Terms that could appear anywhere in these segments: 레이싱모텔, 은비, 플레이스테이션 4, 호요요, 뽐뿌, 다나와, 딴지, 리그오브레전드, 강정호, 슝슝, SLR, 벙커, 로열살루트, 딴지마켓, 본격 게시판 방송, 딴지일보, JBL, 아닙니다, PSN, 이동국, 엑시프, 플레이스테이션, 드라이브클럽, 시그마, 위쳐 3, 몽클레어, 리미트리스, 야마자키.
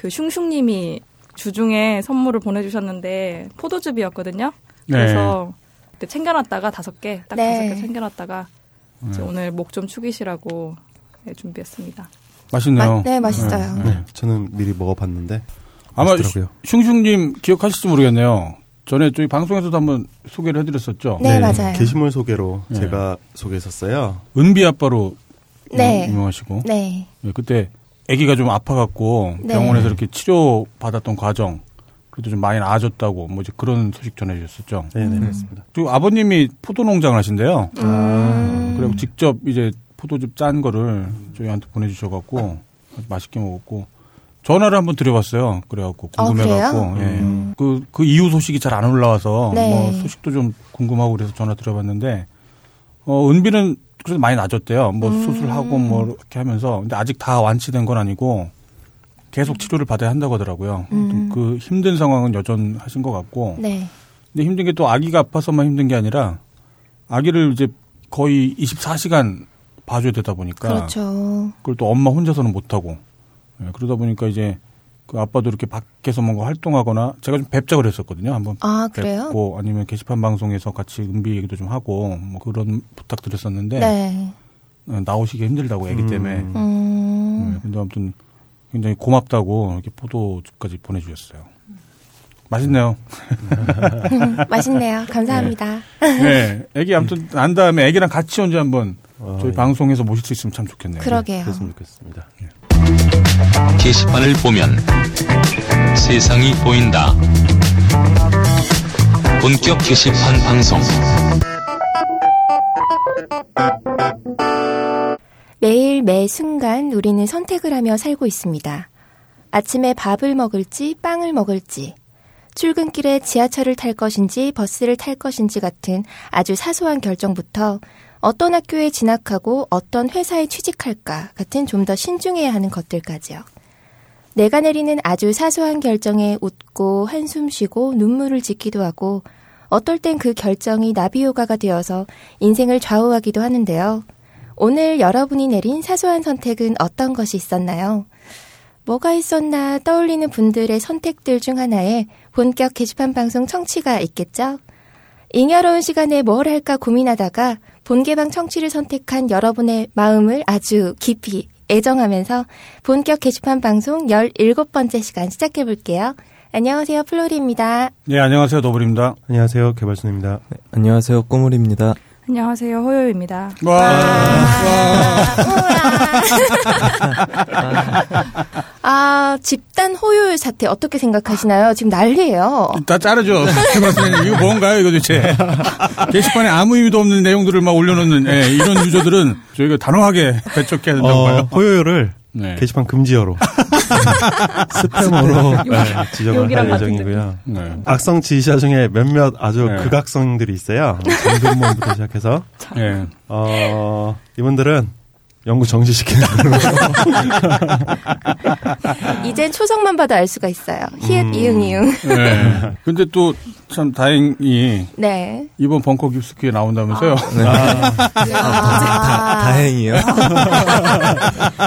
그 슝슝님이 주중에 선물을 보내주셨는데 포도즙이었거든요. 그래서 네. 그때 챙겨놨다가 5개, 딱 5개 챙겨놨다가 이제 오늘 목 좀 축이시라고 네, 준비했습니다. 맛있네요. 네, 맛있어요. 네. 네, 저는 미리 먹어봤는데 아마 슝슝님 기억하실지 모르겠네요. 전에 저희 방송에서도 한번 소개를 해드렸었죠. 네, 네. 맞아요. 게시물 소개로 네. 제가 소개했었어요. 은비 아빠로 네. 유명하시고 네. 네, 그때 아기가 좀 아파갖고 네. 병원에서 이렇게 치료 받았던 과정 그래도 좀 많이 나아졌다고 뭐 이제 그런 소식 전해주셨었죠. 네, 네 맞습니다. 그리고 아버님이 포도 농장을 하신대요. 그리고 직접 이제 포도즙 짠 거를 저희한테 보내주셔갖고 아주 맛있게 먹었고 전화를 한번 드려봤어요. 그래갖고 궁금해갖고 예. 그 이후 소식이 잘 안 올라와서 네. 뭐 소식도 좀 궁금하고 그래서 전화 드려봤는데 은비는 그래서 많이 나아졌대요. 뭐 수술하고 뭐 이렇게 하면서 근데 아직 다 완치된 건 아니고 계속 치료를 받아야 한다고 하더라고요. 그 힘든 상황은 여전하신 것 같고. 네. 근데 힘든 게 또 아기가 아파서만 힘든 게 아니라 아기를 이제 거의 24시간 봐줘야 되다 보니까. 그렇죠. 그걸 또 엄마 혼자서는 못 하고 네, 그러다 보니까 이제 그 아빠도 이렇게 밖에서 뭔가 활동하거나 제가 좀 뵙자고 그랬었거든요. 한번 아, 뵙고 아니면 게시판 방송에서 같이 은비 얘기도 좀 하고 뭐 그런 부탁드렸었는데 네. 나오시기 힘들다고 애기 때문에. 네, 근데 아무튼 굉장히 고맙다고 이렇게 포도즙까지 보내주셨어요. 맛있네요. 맛있네요. 감사합니다. 네, 네. 애기 아무튼 난 다음에 애기랑 같이 언제 한번 저희 예. 방송에서 모실 수 있으면 참 좋겠네요. 그러게요. 그랬으면 좋겠습니다. 네. 게시판을 보면 세상이 보인다. 본격 게시판 방송. 매일 매 순간 우리는 선택을 하며 살고 있습니다. 아침에 밥을 먹을지 빵을 먹을지, 출근길에 지하철을 탈 것인지 버스를 탈 것인지 같은 아주 사소한 결정부터 어떤 학교에 진학하고 어떤 회사에 취직할까 같은 좀 더 신중해야 하는 것들까지요. 내가 내리는 아주 사소한 결정에 웃고 한숨 쉬고 눈물을 짓기도 하고 어떨 땐 그 결정이 나비효과가 되어서 인생을 좌우하기도 하는데요. 오늘 여러분이 내린 사소한 선택은 어떤 것이 있었나요? 뭐가 있었나 떠올리는 분들의 선택들 중 하나에 본격 게시판 방송 청취가 있겠죠? 잉여로운 시간에 뭘 할까 고민하다가 본개방 청취를 선택한 여러분의 마음을 아주 깊이 애정하면서 본격 게시판 방송 17번째 시간 시작해볼게요. 안녕하세요. 플로리입니다. 네, 안녕하세요. 너블입니다. 안녕하세요. 개발순입니다. 네, 안녕하세요. 꼬물입니다. 안녕하세요. 호요요입니다. 아, 집단 호요요 사태 어떻게 생각하시나요? 지금 난리예요. 다 자르죠. 이거 뭔가요? 이거 도대체. 게시판에 아무 의미도 없는 내용들을 막 올려놓는 네, 이런 유저들은 저희가 단호하게 배척해야 된다고 봐요. 호요요를 네. 게시판 금지어로 스팸으로 네, 지정을 할 예정이고요. 네. 악성 지시자 중에 몇몇 아주 네. 극악성들이 있어요. 정근모부터 시작해서 네. 이분들은 연구 정지시키는 걸로. 이젠 초성만 봐도 알 수가 있어요. 히읗 이응이응. 네. 근데 또 참 다행히 네. 이번 벙커 깁스키에 나온다면서요. 아, 네. 다행이요.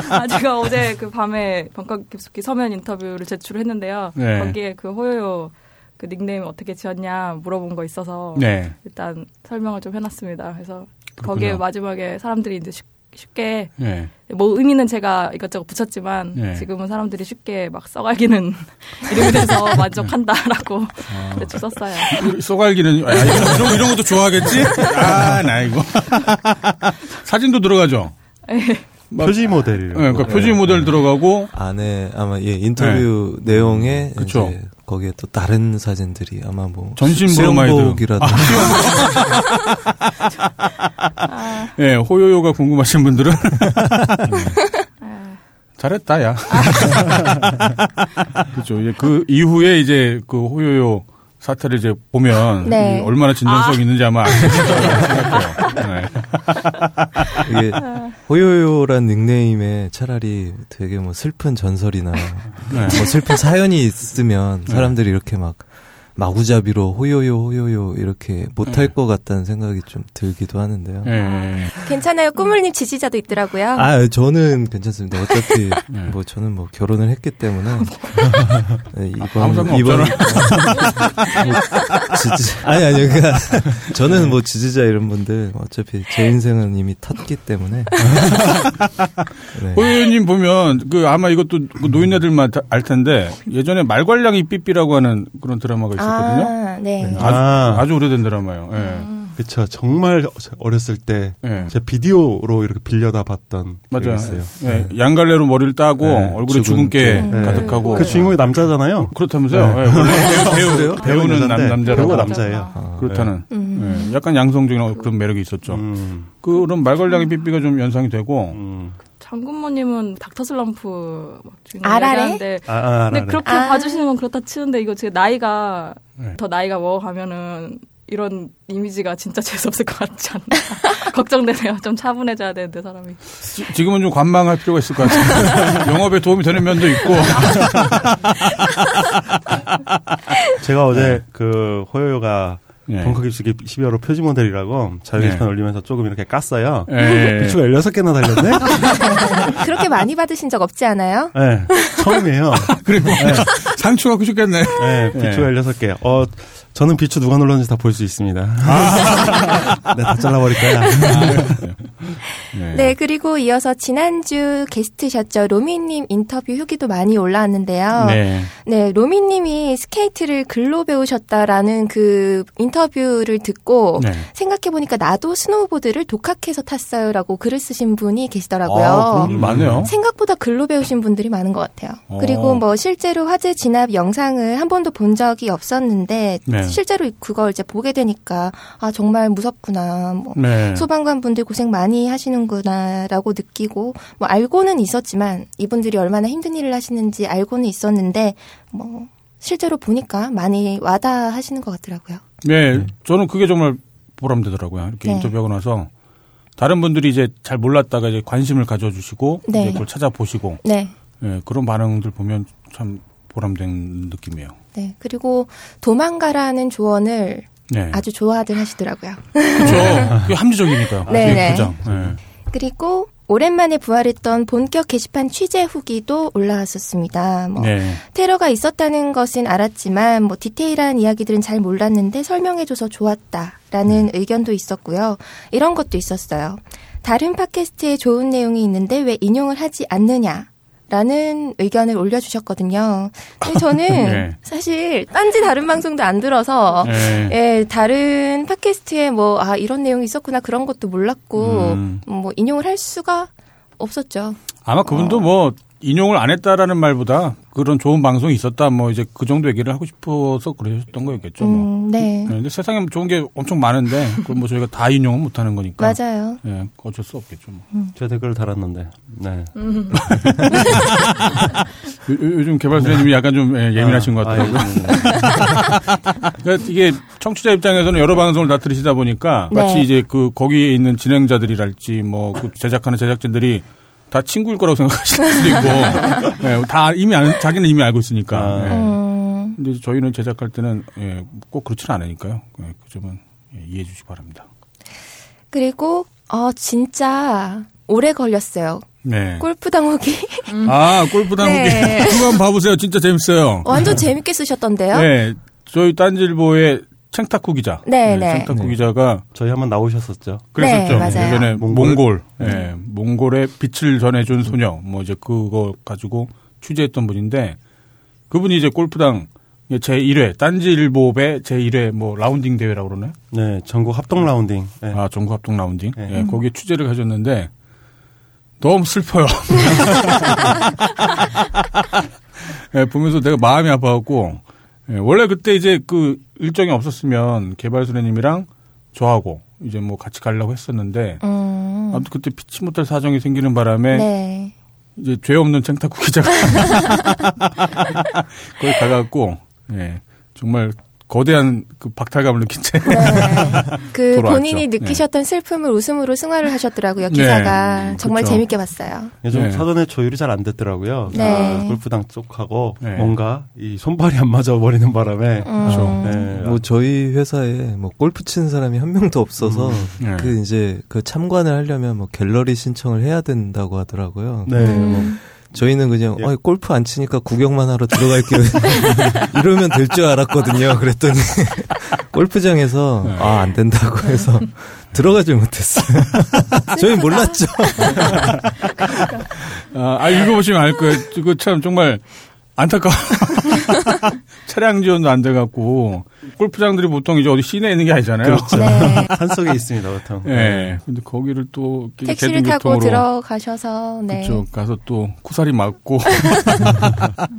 아, 제가 어제 그 밤에 벙커 깁스키 서면 인터뷰를 제출했는데요. 네. 거기에 그 호요요 그 닉네임 어떻게 지었냐 물어본 거 있어서 네. 일단 설명을 좀 해놨습니다. 그래서 그렇구나. 거기에 마지막에 사람들이 이제 쉽게 네. 뭐 의미는 제가 이것저것 붙였지만 네. 지금은 사람들이 쉽게 막 써갈기는 이름이 돼서 만족한다라고 대충 썼어요. 써갈기는 이런 것도 좋아하겠지? 아, 나 이거 사진도 들어가죠. 네. 표지 모델. 네, 그러니까 표지 모델 네. 들어가고 안에 아마 예 인터뷰 네. 내용에 그렇죠. 거기에 또 다른 사진들이 아마 뭐 전신 브로마이드라든가. 예, 호요요가 궁금하신 분들은 잘했다 야. 그렇죠. 이제 그 이후에 이제 그 호요요 사태를 이제 보면 네. 얼마나 진정성이 있는지 아마 아실 거예요. 이게 호요요란 닉네임에 차라리 되게 뭐 슬픈 전설이나 네. 뭐 슬픈 사연이 있으면 사람들이 네. 이렇게 막 마구잡이로 호요요 호요요 이렇게 못할 것 같다는 생각이 좀 들기도 하는데요. 괜찮아요. 꾸물님 지지자도 있더라고요. 아, 저는 괜찮습니다. 어차피 뭐 저는 뭐 결혼을 했기 때문에 네, 이번 아니 그러니까 저는 뭐 지지자 이런 분들 어차피 제 인생은 이미 탔기 때문에. 네. 호요요님 보면 그 아마 이것도 노인네들만 알 텐데 예전에 말괄량이 삐삐라고 하는 그런 드라마가 있었거든요. 아, 네. 네. 아주 오래된 드라마예요. 예. 그쵸. 정말 어렸을 때 예. 제가 비디오로 이렇게 빌려다 봤던 맞아요. 예. 예. 양갈래로 머리를 따고 예. 얼굴에 주근깨 가득하고 그 주인공이 남자잖아요. 그렇다면서요. 예. 배우는 남자라고. 배우가 남자예요. 아, 그렇다는. 예. 약간 양성적인 그런 매력이 있었죠. 그런 말괄량의 삐삐가 좀 연상이 되고. 장군모님은 닥터슬럼프 아라레? 근데 그렇게 봐주시는 건 그렇다 치는데 이거 제 나이가 더 나이가 먹어가면은 이런 이미지가 진짜 재수없을 것 같지 않나 걱정되네요. 좀 차분해져야 되는데 사람이 지금은 좀 관망할 필요가 있을 것 같아요. 영업에 도움이 되는 면도 있고. 제가 어제 그 호요요가 벙커 깊숙이 12월호 표지 모델이라고 자유게시판 올리면서 조금 이렇게 깠어요. 비추가 16개나 달렸네? 그렇게 많이 받으신 적 없지 않아요? 네. 처음이에요. 아, 그리고 상추가 크셨겠네. 네. 비추가 16개. 저는 비추 누가 눌렀는지 다 볼 수 있습니다. 아. 네, 다 잘라버릴 거야. 네, 그리고 이어서 지난주 게스트셨죠. 로미님 인터뷰 후기도 많이 올라왔는데요. 네, 로미님이 스케이트를 글로 배우셨다라는 그 인터뷰를 듣고 생각해보니까 나도 스노우보드를 독학해서 탔어요라고 글을 쓰신 분이 계시더라고요. 아, 많네요. 생각보다 글로 배우신 분들이 많은 것 같아요. 그리고 뭐 실제로 화재 진압 영상을 한 번도 본 적이 없었는데 실제로 그걸 이제 보게 되니까 아 정말 무섭구나. 뭐 소방관 분들 고생 많이 하시는구나라고 느끼고 뭐 알고는 있었지만 이분들이 얼마나 힘든 일을 하시는지 알고는 있었는데 뭐 실제로 보니까 많이 와닿아하시는 것 같더라고요. 네, 저는 그게 정말 보람되더라고요. 이렇게 인터뷰하고 나서 다른 분들이 이제 잘 몰랐다가 이제 관심을 가져주시고 이제 그걸 찾아보시고 그런 반응들 보면 참 보람된 느낌이에요. 네, 그리고 도망가라는 조언을 아주 좋아들 하시더라고요. 그렇죠. 합리적이니까요. 네. 그리고 오랜만에 부활했던 본격 게시판 취재 후기도 올라왔었습니다. 뭐 테러가 있었다는 것은 알았지만 뭐 디테일한 이야기들은 잘 몰랐는데 설명해줘서 좋았다라는 의견도 있었고요. 이런 것도 있었어요. 다른 팟캐스트에 좋은 내용이 있는데 왜 인용을 하지 않느냐. 라는 의견을 올려주셨거든요. 근데 저는 사실 딴지 다른 방송도 안 들어서 예, 다른 팟캐스트에 뭐 아 이런 내용이 있었구나 그런 것도 몰랐고 뭐 인용을 할 수가 없었죠. 아마 그분도 뭐 인용을 안 했다라는 말보다 그런 좋은 방송이 있었다 뭐 이제 그 정도 얘기를 하고 싶어서 그러셨던 거였겠죠. 뭐. 네. 근데 세상에 좋은 게 엄청 많은데 그걸 뭐 저희가 다 인용은 못 하는 거니까. 맞아요. 예, 어쩔 수 없겠죠. 뭐. 제가 댓글을 달았는데. 네. 요즘 개발사님이 약간 좀 예민하신 것 같아요. 그러니까 이게 청취자 입장에서는 여러 방송을 다 들으시다 보니까 마치 이제 그 거기에 있는 진행자들이랄지 뭐 그 제작하는 제작진들이 다 친구일 거라고 생각하시는 수도 있고, 다 이미 자기는 이미 알고 있으니까. 근데 저희는 제작할 때는 꼭 그렇지는 않으니까요. 그 점은 이해해 주시기 바랍니다. 그리고 진짜 오래 걸렸어요. 골프 당호기. 아, 골프 당호기. 한번 봐보세요. 진짜 재밌어요. 완전 재밌게 쓰셨던데요. 네, 저희 딴지일보에. 챙타쿠 기자. 챙타쿠 기자가. 저희 한번 나오셨었죠. 그랬었죠. 예전에 몽골. 몽골의 빛을 전해준 소녀. 뭐 이제 그거 가지고 취재했던 분인데 그분이 이제 골프당 제1회, 딴지일보배 제1회 뭐 라운딩 대회라고 그러나요? 네. 전국 합동 라운딩. 네. 아, 전국 합동 라운딩. 네. 거기에 취재를 가셨는데 너무 슬퍼요. 보면서 내가 마음이 아파갖고 원래 그때 이제 그 일정이 없었으면 개발소녀님이랑 저하고 이제 뭐 같이 가려고 했었는데 아무튼 그때 피치 못할 사정이 생기는 바람에 이제 죄 없는 챙타쿠 기자가 거기 가갖고 정말 거대한 그 박탈감을 느낀 채. 네. 그 본인이 느끼셨던 네. 슬픔을 웃음으로 승화를 하셨더라고요. 기사가. 네. 정말 그렇죠. 재밌게 봤어요. 요즘 네. 사전에 조율이 잘 안 됐더라고요. 네. 아, 골프당 쪽하고 네. 뭔가 이 손발이 안 맞아 버리는 바람에. 그렇죠. 네. 뭐 저희 회사에 뭐 골프 치는 사람이 한 명도 없어서 네. 그 이제 그 참관을 하려면 뭐 갤러리 신청을 해야 된다고 하더라고요. 네. 저희는 그냥 예. 골프 안 치니까 구경만 하러 들어갈게요. 이러면 될 줄 알았거든요. 그랬더니 골프장에서 네. 아, 안 된다고 해서 들어가질 못했어요. 저희 몰랐죠. 아, 읽어보시면 알 거예요. 이거 참 정말 안타까워. 차량 지원도 안 돼갖고 골프장들이 보통 이제 어디 시내에 있는 게 아니잖아요. 그렇죠. 네. 산속에 있습니다, 보통. 네. 근데 거기를 또 택시를 타고 들어가셔서 네. 그렇죠. 가서 또 코사리 맞고.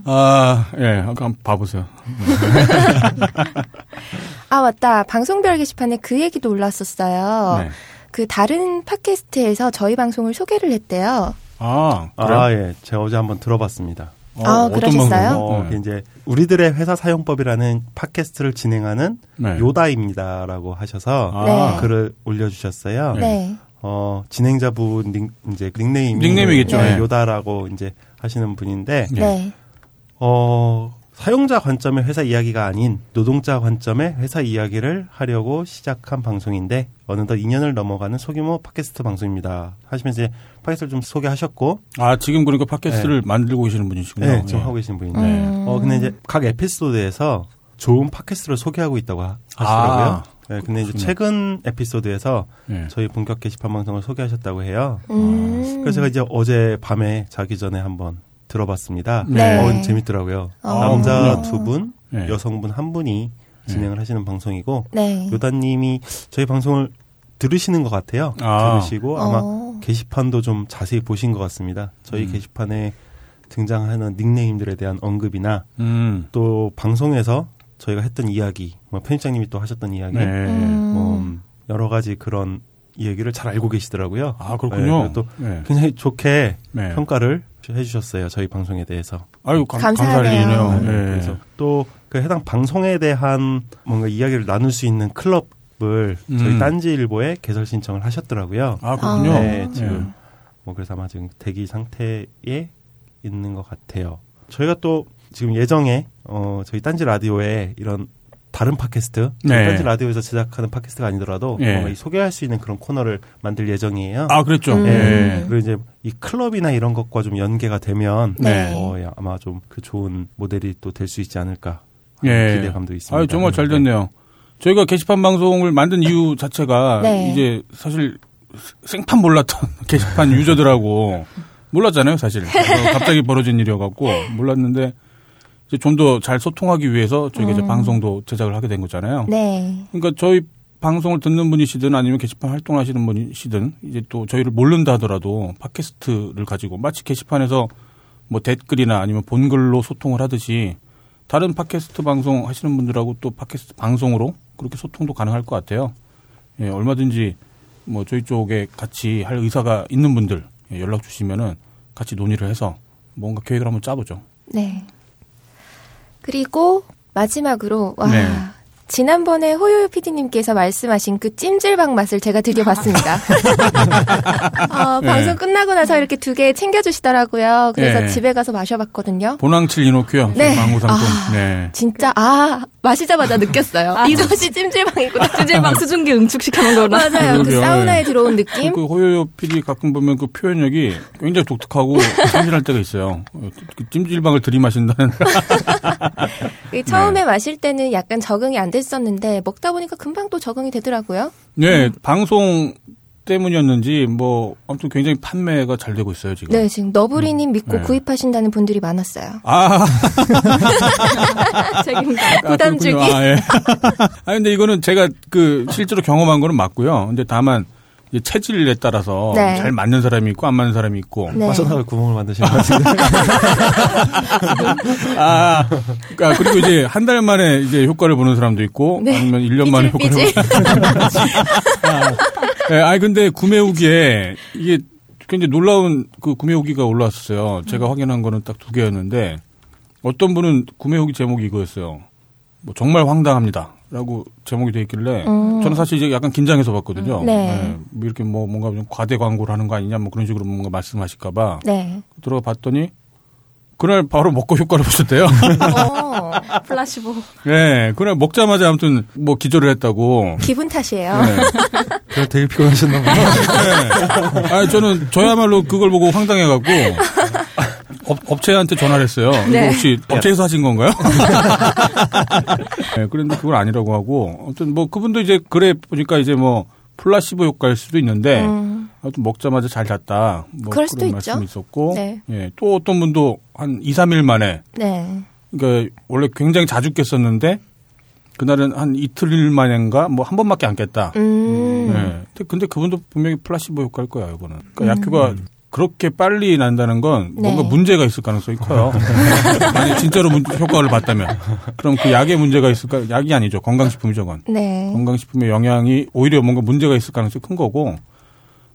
아, 예, 네. 한번 봐보세요. 아 맞다. 방송별 게시판에 그 얘기도 올랐었어요. 네. 그 다른 팟캐스트에서 저희 방송을 소개를 했대요. 아, 그래요? 아 예, 제가 어제 한번 들어봤습니다. 아, 그러셨어요? 네. 이제 우리들의 회사 사용법이라는 팟캐스트를 진행하는 네. 요다입니다라고 하셔서 아. 글을 올려주셨어요. 네. 진행자분 이제 닉네임이겠죠. 네. 요다라고 이제 하시는 분인데, 네. 사용자 관점의 회사 이야기가 아닌 노동자 관점의 회사 이야기를 하려고 시작한 방송인데 어느덧 2년을 넘어가는 소규모 팟캐스트 방송입니다. 하시면서 이제 팟캐스트를 좀 소개하셨고 아 지금 그러니까 팟캐스트를 네. 만들고 계시는 분이시군요. 네, 지금 네. 하고 계신 분인데 근데 이제 각 에피소드에서 좋은 팟캐스트를 소개하고 있다고 하시더라고요. 아, 네, 근데 이제 최근 에피소드에서 네. 저희 본격 게시판 방송을 소개하셨다고 해요. 그래서 제가 이제 어제 밤에 자기 전에 한번 들어봤습니다. 네. 재밌더라고요. 남자 두 분, 네. 여성분 한 분이 진행을 하시는 방송이고 네. 요다님이 저희 방송을 들으시는 것 같아요. 아. 들으시고 아마 게시판도 좀 자세히 보신 것 같습니다. 저희 게시판에 등장하는 닉네임들에 대한 언급이나 또 방송에서 저희가 했던 이야기, 뭐 편집장님이 또 하셨던 이야기, 네. 여러 가지 그런 이야기를 잘 알고 계시더라고요. 아 그렇군요. 네, 또 굉장히 좋게 네. 평가를 해주셨어요. 저희 방송에 대해서. 아유 감사할 일이네요. 네. 네. 그래서 또 그 해당 방송에 대한 뭔가 이야기를 나눌 수 있는 클럽을 저희 딴지일보에 개설 신청을 하셨더라고요. 아 그렇군요. 네, 지금 네. 그래서 아마 지금 대기 상태에 있는 것 같아요. 저희가 또 지금 예정에 저희 딴지 라디오에 이런 다른 팟캐스트, 네. 딴지 라디오에서 제작하는 팟캐스트가 아니더라도 네. 이 소개할 수 있는 그런 코너를 만들 예정이에요. 아, 그렇죠. 네. 그리고 이제 이 클럽이나 이런 것과 좀 연계가 되면 네. 아마 좀 그 좋은 모델이 또 될 수 있지 않을까 하는 네. 기대감도 있습니다. 아유, 정말 잘 됐네요. 저희가 게시판 방송을 만든 이유 자체가 네. 이제 사실 생판 몰랐던 게시판 유저들하고 몰랐잖아요, 사실. 갑자기 벌어진 일이어갖고 몰랐는데 좀 더 잘 소통하기 위해서 저희가 이제 방송도 제작을 하게 된 거잖아요. 네. 그러니까 저희 방송을 듣는 분이시든 아니면 게시판 활동하시는 분이시든 이제 또 저희를 모른다 하더라도 팟캐스트를 가지고 마치 게시판에서 뭐 댓글이나 아니면 본글로 소통을 하듯이 다른 팟캐스트 방송 하시는 분들하고 또 팟캐스트 방송으로 그렇게 소통도 가능할 것 같아요. 예, 얼마든지 뭐 저희 쪽에 같이 할 의사가 있는 분들 연락 주시면은 같이 논의를 해서 뭔가 계획을 한번 짜보죠. 네. 그리고 마지막으로 와 네. 지난번에 호요요 PD님께서 말씀하신 그 찜질방 맛을 제가 드디어 봤습니다. 네. 방송 끝나고 나서 이렇게 두 개 챙겨주시더라고요. 그래서 네. 집에 가서 마셔봤거든요. 보낭칠 이노큐요. 네. 망고상품. 아, 네. 진짜 마시자마자 느꼈어요. 이것이 찜질방이구나. 찜질방 수증기 응축시켜놓은 거라. 맞아요. 그 사우나에 들어온 느낌. 그 호요요 PD 가끔 보면 그 표현력이 굉장히 독특하고 참신할 때가 있어요. 그 찜질방을 들이마신다는. 처음에 네. 마실 때는 약간 적응이 안 됐었는데 먹다 보니까 금방 또 적응이 되더라고요. 네. 방송 때문이었는지 아무튼 굉장히 판매가 잘 되고 있어요. 지금. 네. 지금 너브리님 믿고 네. 구입하신다는 분들이 많았어요. 아. 책임감. 부담주기. 아, 예. 근데 이거는 제가 실제로 경험한 거는 맞고요. 근데 다만 체질에 따라서 네. 잘 맞는 사람이 있고 안 맞는 사람이 있고 네. 빠져나갈 구멍을 만드시는 것 같은데. 그리고 이제 한 달 만에 이제 효과를 보는 사람도 있고 네. 아니면 1년 만에 효과를 보는 사람도 있고. 근데 구매 후기에 이게 굉장히 놀라운 그 구매 후기가 올라왔어요. 제가 확인한 거는 딱 두 개였는데 어떤 분은 구매 후기 제목이 이거였어요. 뭐 정말 황당합니다라고 제목이 되어 있길래 저는 사실 이제 약간 긴장해서 봤거든요. 네. 네. 이렇게 뭐 뭔가 좀 과대 광고를 하는 거 아니냐 뭐 그런 식으로 뭔가 말씀하실까 봐 네. 들어가 봤더니 그날 바로 먹고 효과를 보셨대요. 오, 플라시보. 네, 그날 먹자마자 아무튼 뭐 기절을 했다고. 기분 탓이에요. 네. 되게 피곤하셨나 봐요. 네. 아니, 저는 저야말로 그걸 보고 황당해갖고 업체한테 전화를 했어요. 네. 이거 혹시 업체에서 하신 건가요? 네, 그런데 그걸 아니라고 하고 아무튼 뭐 그분도 이제 그래 보니까 이제 뭐 플라시보 효과일 수도 있는데 아무튼 먹자마자 잘 잤다. 뭐 그럴 수도 그런 있죠. 말씀이 있었고 네. 예, 또 어떤 분도 한 2, 3일 만에 네. 그러니까 원래 굉장히 자주 깼었는데 그날은 한 이틀 만인가 뭐 한 번밖에 안 깼다. 예, 근데 그분도 분명히 플라시보 효과일 거야 이거는. 그러니까 약효가 그렇게 빨리 난다는 건 네. 뭔가 문제가 있을 가능성이 커요. 만약 진짜로 효과를 봤다면. 그럼 그 약에 문제가 있을까? 약이 아니죠. 건강식품이 저건. 네. 건강식품의 영향이 오히려 뭔가 문제가 있을 가능성이 큰 거고.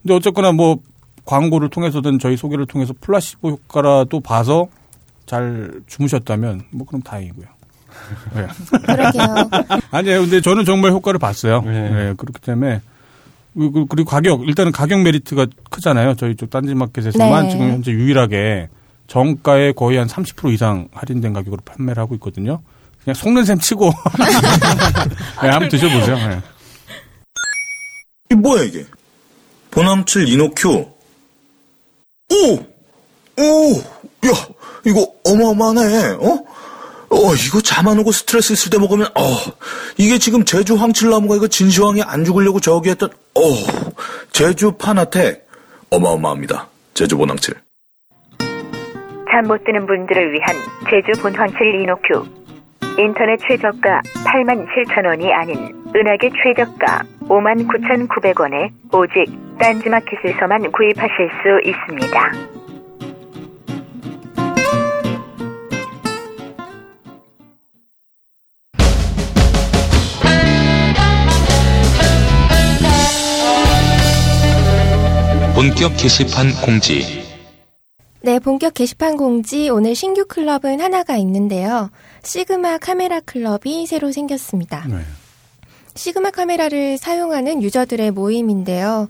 근데 어쨌거나 뭐 광고를 통해서든 저희 소개를 통해서 플라시보 효과라도 봐서 잘 주무셨다면 뭐 그럼 다행이고요. 네. 그러게요. 아니에요. 근데 저는 정말 효과를 봤어요. 네. 네. 그렇기 때문에. 그리고 가격, 일단은 가격 메리트가 크잖아요. 저희 쪽 딴지마켓에서만 네. 지금 현재 유일하게 정가의 거의 한 30% 이상 할인된 가격으로 판매를 하고 있거든요. 그냥 속는 셈 치고. 네, 한번 드셔보세요. 네. 이게 뭐야, 이게? 보남칠 이노큐. 오! 야, 이거 어마어마하네, 어? 이거 잠 안 오고 스트레스 있을 때 먹으면, 이게 지금 제주 황칠나무가 이거 진시황이 안 죽으려고 저기 했던, 제주 파나텍. 어마어마합니다. 제주 본황칠. 잠 못 드는 분들을 위한 제주 본황칠 이노큐. 인터넷 최저가 87,000원이 아닌 은하계 최저가 59,900원에 오직 딴지마켓에서만 구입하실 수 있습니다. 본격 게시판 공지. 네, 본격 게시판 공지. 오늘 신규 클럽은 하나가 있는데요. 시그마 카메라 클럽이 새로 생겼습니다. 네. 시그마 카메라를 사용하는 유저들의 모임인데요.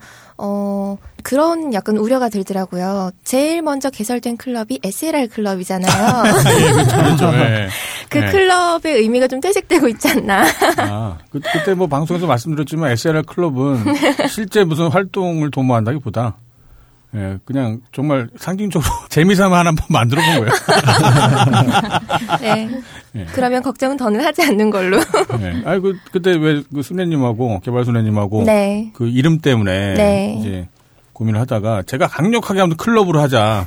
그런 약간 우려가 들더라고요. 제일 먼저 개설된 클럽이 SLR 클럽이잖아요. 예, 그렇죠. 네. 그 네. 클럽의 의미가 좀 퇴색되고 있지 않나. 그때 뭐 방송에서 말씀드렸지만 SLR 클럽은 실제 무슨 활동을 도모한다기보다 예, 그냥 정말 상징적으로 재미삼아 하나 한번 만들어 본 거예요. 네. 예. 그러면 걱정은 더는 하지 않는 걸로. 네. 아니 그때 왜 그 순애님하고 개발 순애님하고 네. 그 이름 때문에 네. 이제 고민을 하다가 제가 강력하게 아무튼 클럽으로 하자.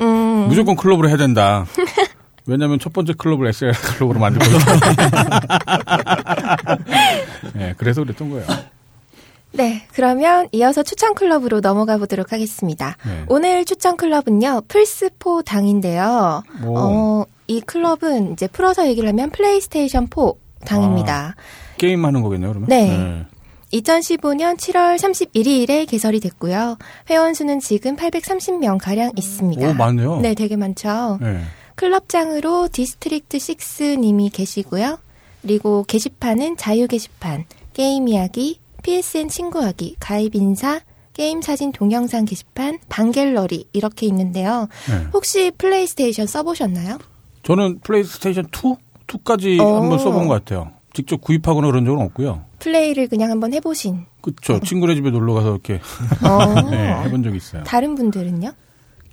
무조건 클럽으로 해야 된다. 왜냐면 첫 번째 클럽을 SL 클럽으로 만들거든요. 네, 그래서 그랬던 거예요. 네, 그러면 이어서 추천 클럽으로 넘어가 보도록 하겠습니다. 네. 오늘 추천 클럽은요, 플스4 당인데요. 이 클럽은 이제 풀어서 얘기를 하면 플레이스테이션 4 당입니다. 게임 하는 거겠네요, 그러면? 네. 네. 2015년 7월 31일에 개설이 됐고요. 회원수는 지금 830명가량 있습니다. 오, 많네요. 네, 되게 많죠. 네. 클럽장으로 디스트릭트 6님이 계시고요. 그리고 게시판은 자유 게시판, 게임 이야기, PSN 친구하기, 가입 인사, 게임 사진 동영상 게시판, 방갤러리 이렇게 있는데요. 네. 혹시 플레이스테이션 써보셨나요? 저는 플레이스테이션 2까지 한번 써본 것 같아요. 직접 구입하거나 그런 적은 없고요. 플레이를 그냥 한번 해보신. 그렇죠. 친구네 집에 놀러가서 이렇게 네, 해본 적이 있어요. 다른 분들은요?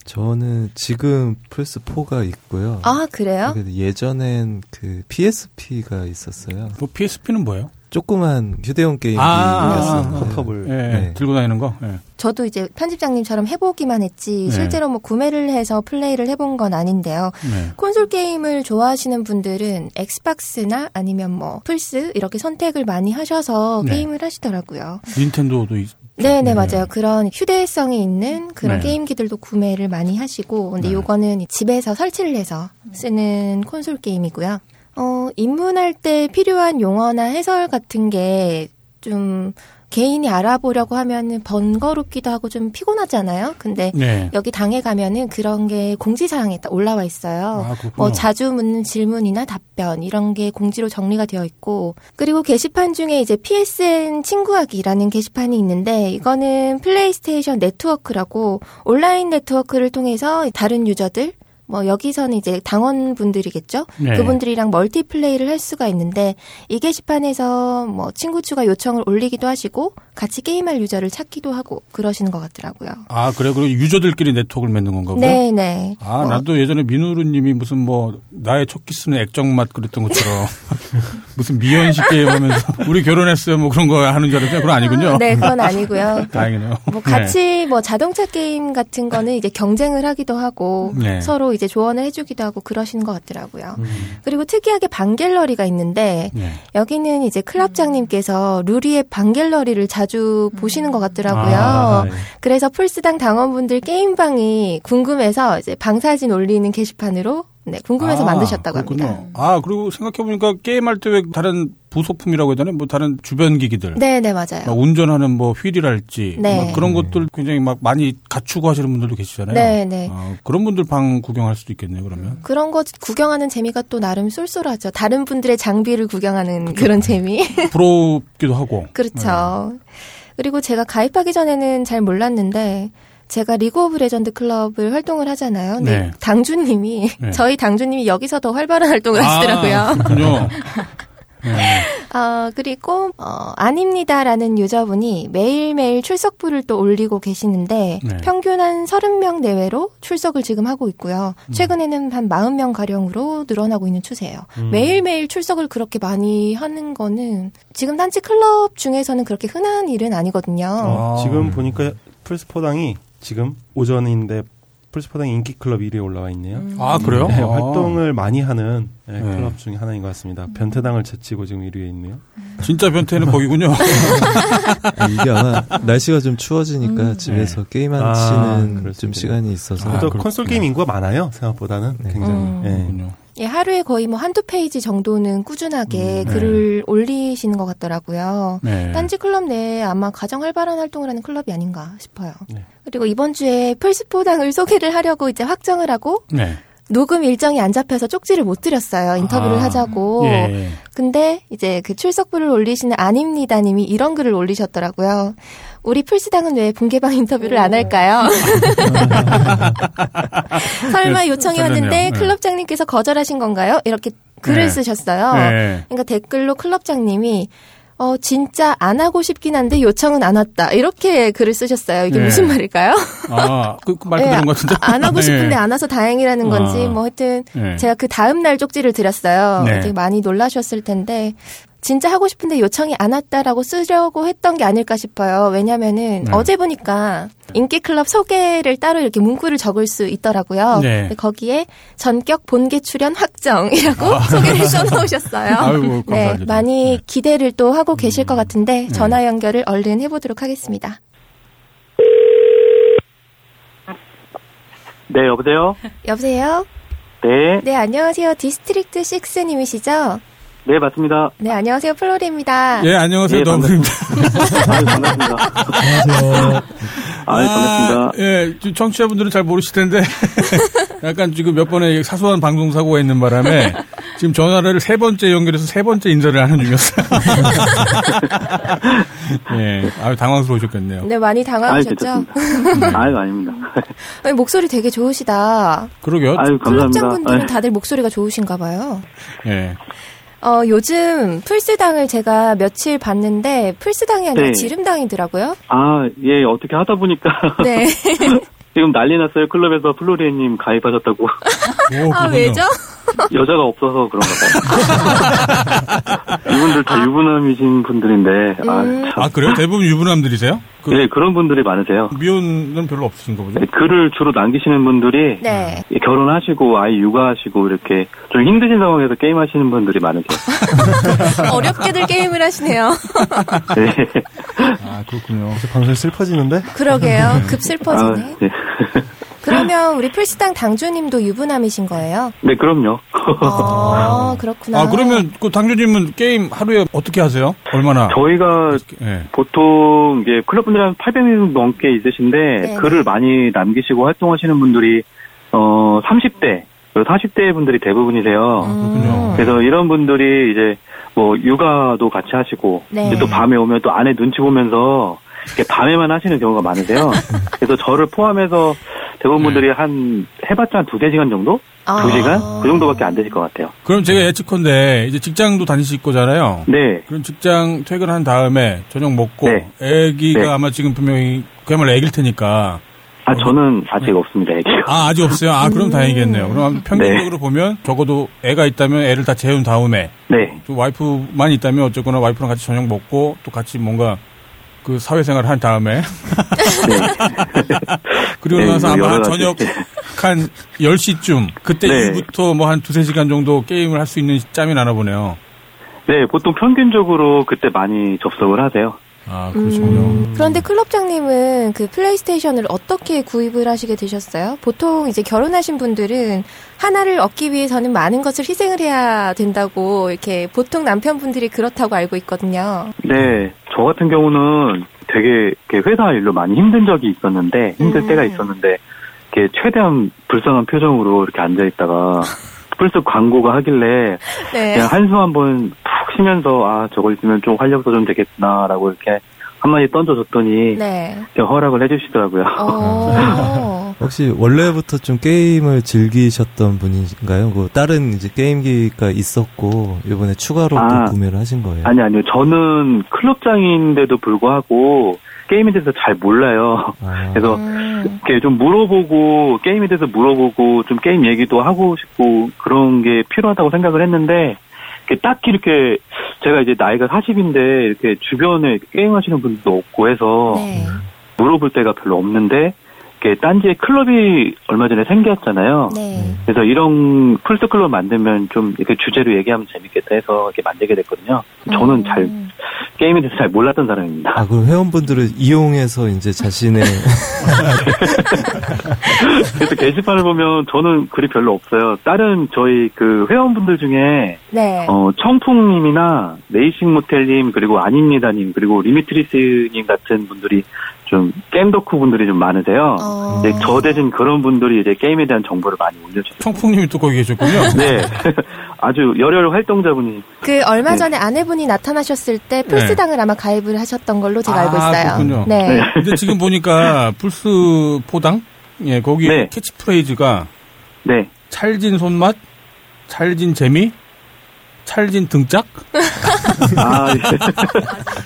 저는 지금 플스4가 있고요. 아, 그래요? 예전엔 그 PSP가 있었어요. 뭐 PSP는 뭐예요? 조그만 휴대용 게임기였어요. 포터블. 예, 네. 들고 다니는 거. 예. 저도 이제 편집장님처럼 해보기만 했지 네. 실제로 뭐 구매를 해서 플레이를 해본 건 아닌데요. 네. 콘솔 게임을 좋아하시는 분들은 엑스박스나 아니면 뭐 플스 이렇게 선택을 많이 하셔서 네. 게임을 하시더라고요. 닌텐도도 네네, 맞아요. 그런 휴대성이 있는 그런 네. 게임기들도 구매를 많이 하시고, 근데 요거는 집에서 설치를 해서 쓰는 콘솔 게임이고요. 입문할 때 필요한 용어나 해설 같은 게 좀 개인이 알아보려고 하면은 번거롭기도 하고 좀 피곤하잖아요. 근데 네. 여기 당에 가면은 그런 게 공지사항에 올라와 있어요. 아, 뭐 자주 묻는 질문이나 답변 이런 게 공지로 정리가 되어 있고, 그리고 게시판 중에 이제 PSN 친구하기라는 게시판이 있는데 이거는 플레이스테이션 네트워크라고 온라인 네트워크를 통해서 다른 유저들 뭐 여기서는 이제 당원분들이겠죠. 네. 그분들이랑 멀티플레이를 할 수가 있는데 이 게시판에서 뭐 친구 추가 요청을 올리기도 하시고 같이 게임할 유저를 찾기도 하고 그러시는 것 같더라고요. 아 그래, 그리고 유저들끼리 네트워크를 맺는 건가 보다. 네네. 아 나도 예전에 민우루님이 무슨 뭐 나의 첫 키스는 액정맛 그랬던 것처럼 무슨 미연식 게임하면서 우리 결혼했어요 뭐 그런 거 하는 줄 알았는데 그건 아니군요. 네, 그건 아니고요. 다행이네요. 뭐 같이 네. 뭐 자동차 게임 같은 거는 이제 경쟁을 하기도 하고 네. 서로 이제 조언을 해주기도 하고 그러시는 것 같더라고요. 그리고 특이하게 방갤러리가 있는데 네. 여기는 이제 클럽장님께서 루리의 방갤러리를 자주 보시는 것 같더라고요. 아, 네. 그래서 풀스당 당원분들 게임방이 궁금해서 이제 방사진 올리는 게시판으로 네, 궁금해서 만드셨다고 그렇군요. 합니다. 아 그리고 생각해보니까 게임할 때 왜 다른 부속품이라고 하잖아요. 뭐 다른 주변 기기들. 네네 맞아요. 막 운전하는 뭐 휠이랄지 네. 막 그런 것들 굉장히 막 많이 갖추고 하시는 분들도 계시잖아요. 네네. 아, 그런 분들 방 구경할 수도 있겠네요. 그러면 그런 거 구경하는 재미가 또 나름 쏠쏠하죠. 다른 분들의 장비를 구경하는 그렇죠. 그런 재미. 부럽기도 하고. 그렇죠. 네. 그리고 제가 가입하기 전에는 잘 몰랐는데. 제가 리그오브레전드 클럽을 활동을 하잖아요. 근데 네. 당주님이 네. 저희 당주님이 여기서 더 활발한 활동을 하시더라고요. 그렇군요. 네. 그리고 아닙니다라는 유저분이 매일매일 출석부를 또 올리고 계시는데 네. 평균 한 30명 내외로 출석을 지금 하고 있고요. 최근에는 한 40명 가량으로 늘어나고 있는 추세예요. 매일매일 출석을 그렇게 많이 하는 거는 지금 단지 클럽 중에서는 그렇게 흔한 일은 아니거든요. 지금 보니까 플스포당이 지금 오전인데 플스포당 인기 클럽 1위에 올라와 있네요. 아 그래요? 네, 활동을 많이 하는 네, 클럽 중에 하나인 것 같습니다. 변태당을 제치고 지금 1위에 있네요. 진짜 변태는 거기군요. 이게 아마 날씨가 좀 추워지니까 집에서 네. 게임하시는 좀 시간이 있어서 또 콘솔 게임 인구가 많아요. 생각보다는 네. 굉장히. 네. 예, 하루에 거의 뭐 한두 페이지 정도는 꾸준하게 글을 올리시는 것 같더라고요. 네. 딴지 클럽 내에 아마 가장 활발한 활동을 하는 클럽이 아닌가 싶어요. 네. 그리고 이번 주에 플스포당을 소개를 하려고 이제 확정을 하고 네. 녹음 일정이 안 잡혀서 쪽지를 못 드렸어요. 인터뷰를 하자고. 예. 근데 이제 그 출석부를 올리시는 아닙니다 님이 이런 글을 올리셨더라고요. 우리 플스당은 왜 분개방 인터뷰를 안 할까요? 설마 요청이 왔는데 클럽장님께서 거절하신 건가요? 이렇게 글을 네. 쓰셨어요. 네. 그러니까 댓글로 클럽장님이 진짜 안 하고 싶긴 한데 요청은 안 왔다. 이렇게 글을 쓰셨어요. 이게 네. 무슨 말일까요? 아, 그 말 그대로인 것 같은데. 안 하고 싶은데 네. 안 와서 다행이라는 건지, 뭐 하여튼, 네. 제가 그 다음날 쪽지를 드렸어요. 네. 되게 많이 놀라셨을 텐데, 진짜 하고 싶은데 요청이 안 왔다라고 쓰려고 했던 게 아닐까 싶어요. 왜냐면은, 네. 어제 보니까, 인기클럽 소개를 따로 이렇게 문구를 적을 수 있더라고요. 네. 근데 거기에 전격 본계 출연 확정이라고 소개를 써놓으셨어요. 아이고, 네, 많이 네. 기대를 또 하고 계실 것 같은데 전화 연결을 얼른 해보도록 하겠습니다. 네, 여보세요? 여보세요? 네. 네, 안녕하세요. 디스트릭트 6님이시죠? 네, 맞습니다. 네, 안녕하세요. 플로리입니다. 예, 안녕하세요. 너구리입니다. 네, 반갑습니다. 안녕하세요. 반갑습니다. 예, 청취자분들은 잘 모르실 텐데 약간 지금 몇 번의 사소한 방송 사고가 있는 바람에 지금 전화를 세 번째 연결해서 세 번째 인사를 하는 중이었어요. 예, 아유 당황스러우셨겠네요. 네, 많이 당황하셨죠? 아유, 아닙니다. 아니, 목소리 되게 좋으시다. 그러게요. 아유, 감사합니다. 청취자분들은 다들 목소리가 좋으신가 봐요. 예. 요즘 플스당을 제가 며칠 봤는데 플스당이 아니라 네. 지름당이더라고요. 아, 예, 어떻게 하다 보니까. 네. 지금 난리 났어요. 클럽에서 플로리님 가입하셨다고. 오, 아, 왜죠? 여자가 없어서 그런가 봐요. 이분들 다 유부남이신 분들인데. 아, 그래요? 대부분 유부남들이세요? 네, 그런 분들이 많으세요. 미혼은 별로 없으신가 보죠? 네, 글을 주로 남기시는 분들이 네. 결혼하시고 아이 육아하시고 이렇게 좀 힘드신 상황에서 게임하시는 분들이 많으세요. 어렵게들 게임을 하시네요. 네. 아, 그렇군요. 방송이 슬퍼지는데? 그러게요. 급 슬퍼지네. 아, 네. 그러면 우리 풀시당 당주님도 유부남이신 거예요? 네, 그럼요. 아, 그렇구나. 아, 그러면 그 당주님은 게임 하루에 어떻게 하세요? 얼마나? 저희가 네. 보통 이제 클럽분들이 한 800명 넘게 있으신데 네. 글을 많이 남기시고 활동하시는 분들이 30대, 40대 분들이 대부분이세요. 그래서 이런 분들이 이제 뭐 육아도 같이 하시고 네. 또 밤에 오면 또 아내 눈치 보면서 이렇게 밤에만 하시는 경우가 많으세요. 그래서 저를 포함해서 대부분 분들이 한 해봤자 한 2-3시간 정도? 2시간? 그 정도밖에 안 되실 것 같아요. 그럼 제가 예측컨대 이제 직장도 다니실 거잖아요. 네. 그럼 직장 퇴근한 다음에 저녁 먹고 네. 애기가 네. 아마 지금 분명히 그야말로 애기일 테니까. 아, 저는 아직 없습니다, 애기가. 아, 아직 없어요? 아, 그럼 다행이겠네요. 그럼 평균적으로 네. 보면 적어도 애가 있다면 애를 다 재운 다음에. 네. 또 와이프만 있다면 어쨌거나 와이프랑 같이 저녁 먹고 또 같이 뭔가 그 사회생활을 한 다음에. 네. 그리고 나서 네, 아마 저녁 한 10시쯤. 그때 네. 이후부터 뭐 한 2-3시간 정도 게임을 할 수 있는 짬이 나나 보네요. 네, 보통 평균적으로 그때 많이 접속을 하세요. 아, 그러시군요. 그런데 클럽장님은 그 플레이스테이션을 어떻게 구입을 하시게 되셨어요? 보통 이제 결혼하신 분들은 하나를 얻기 위해서는 많은 것을 희생을 해야 된다고 이렇게 보통 남편분들이 그렇다고 알고 있거든요. 네. 저 같은 경우는 되게 회사 일로 많이 힘든 적이 있었는데, 힘들 때가 있었는데, 이렇게 최대한 불쌍한 표정으로 이렇게 앉아있다가, 불쑥 광고가 하길래, 네. 그냥 한숨 한번 푹 쉬면서, 아, 저걸 있으면 좀 활력도 좀 되겠구나라고 이렇게 한마디 던져줬더니, 네. 허락을 해주시더라고요. 혹시 원래부터 좀 게임을 즐기셨던 분인가요? 뭐 다른 이제 게임기가 있었고, 이번에 추가로 또 구매를 하신 거예요? 아니요. 저는 클럽장인데도 불구하고, 게임에 대해서 잘 몰라요. 그래서 이렇게 좀 물어보고 게임에 대해서 물어보고 좀 게임 얘기도 하고 싶고 그런 게 필요하다고 생각을 했는데 딱히 이렇게 제가 이제 나이가 40인데 이렇게 주변에 게임하시는 분도 없고 해서 네. 물어볼 데가 별로 없는데 이렇게 딴지에 클럽이 얼마 전에 생겼잖아요. 네. 그래서 이런 플스 클럽 만들면 좀 이렇게 주제로 얘기하면 재밌겠다 해서 이렇게 만들게 됐거든요. 저는 잘 게임에 대해서 잘 몰랐던 사람입니다. 아, 그럼 회원분들을 이용해서 이제 자신의 그래서 게시판을 보면 저는 글이 별로 없어요. 다른 저희 그 회원분들 중에 네. 청풍님이나 레이싱모텔님 그리고 아닙니다님 그리고 리미트리스님 같은 분들이 좀 게임 덕후 분들이 좀 많으세요. 네, 저 대신 그런 분들이 이제 게임에 대한 정보를 많이 올려주세요. 청풍님이 또 거기 계셨군요. 네, 아주 열혈 활동자분이. 그 얼마 전에 네. 아내분이 나타나셨을 때 플스당을 네. 아마 가입을 하셨던 걸로 제가 알고 있어요. 그렇군요. 네. 네. 근데 지금 보니까 플스 포당, 예, 거기 네. 캐치프레이즈가 네. 찰진 손맛, 찰진 재미. 찰진 등짝? 아, 예.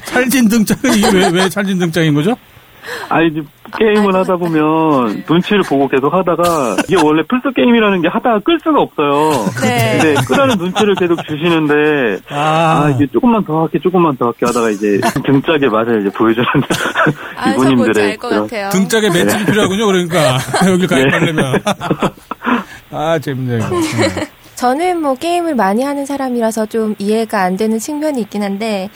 찰진 등짝은 이게 왜 찰진 등짝인 거죠? 아니, 게임을 하다 보면 눈치를 보고 계속 하다가 이게 원래 플스 게임이라는 게 하다가 끌 수가 없어요. 네. 근데 끄라는 눈치를 계속 주시는데 이게 조금만 더 할게 하다가 이제 등짝의 맛을 이제 보여주는 이분님들의 등짝의 매칭이 필요하군요. 그러니까 여기 가입하려면 아 재밌네요. 저는 뭐 게임을 많이 하는 사람이라서 좀 이해가 안 되는 측면이 있긴 한데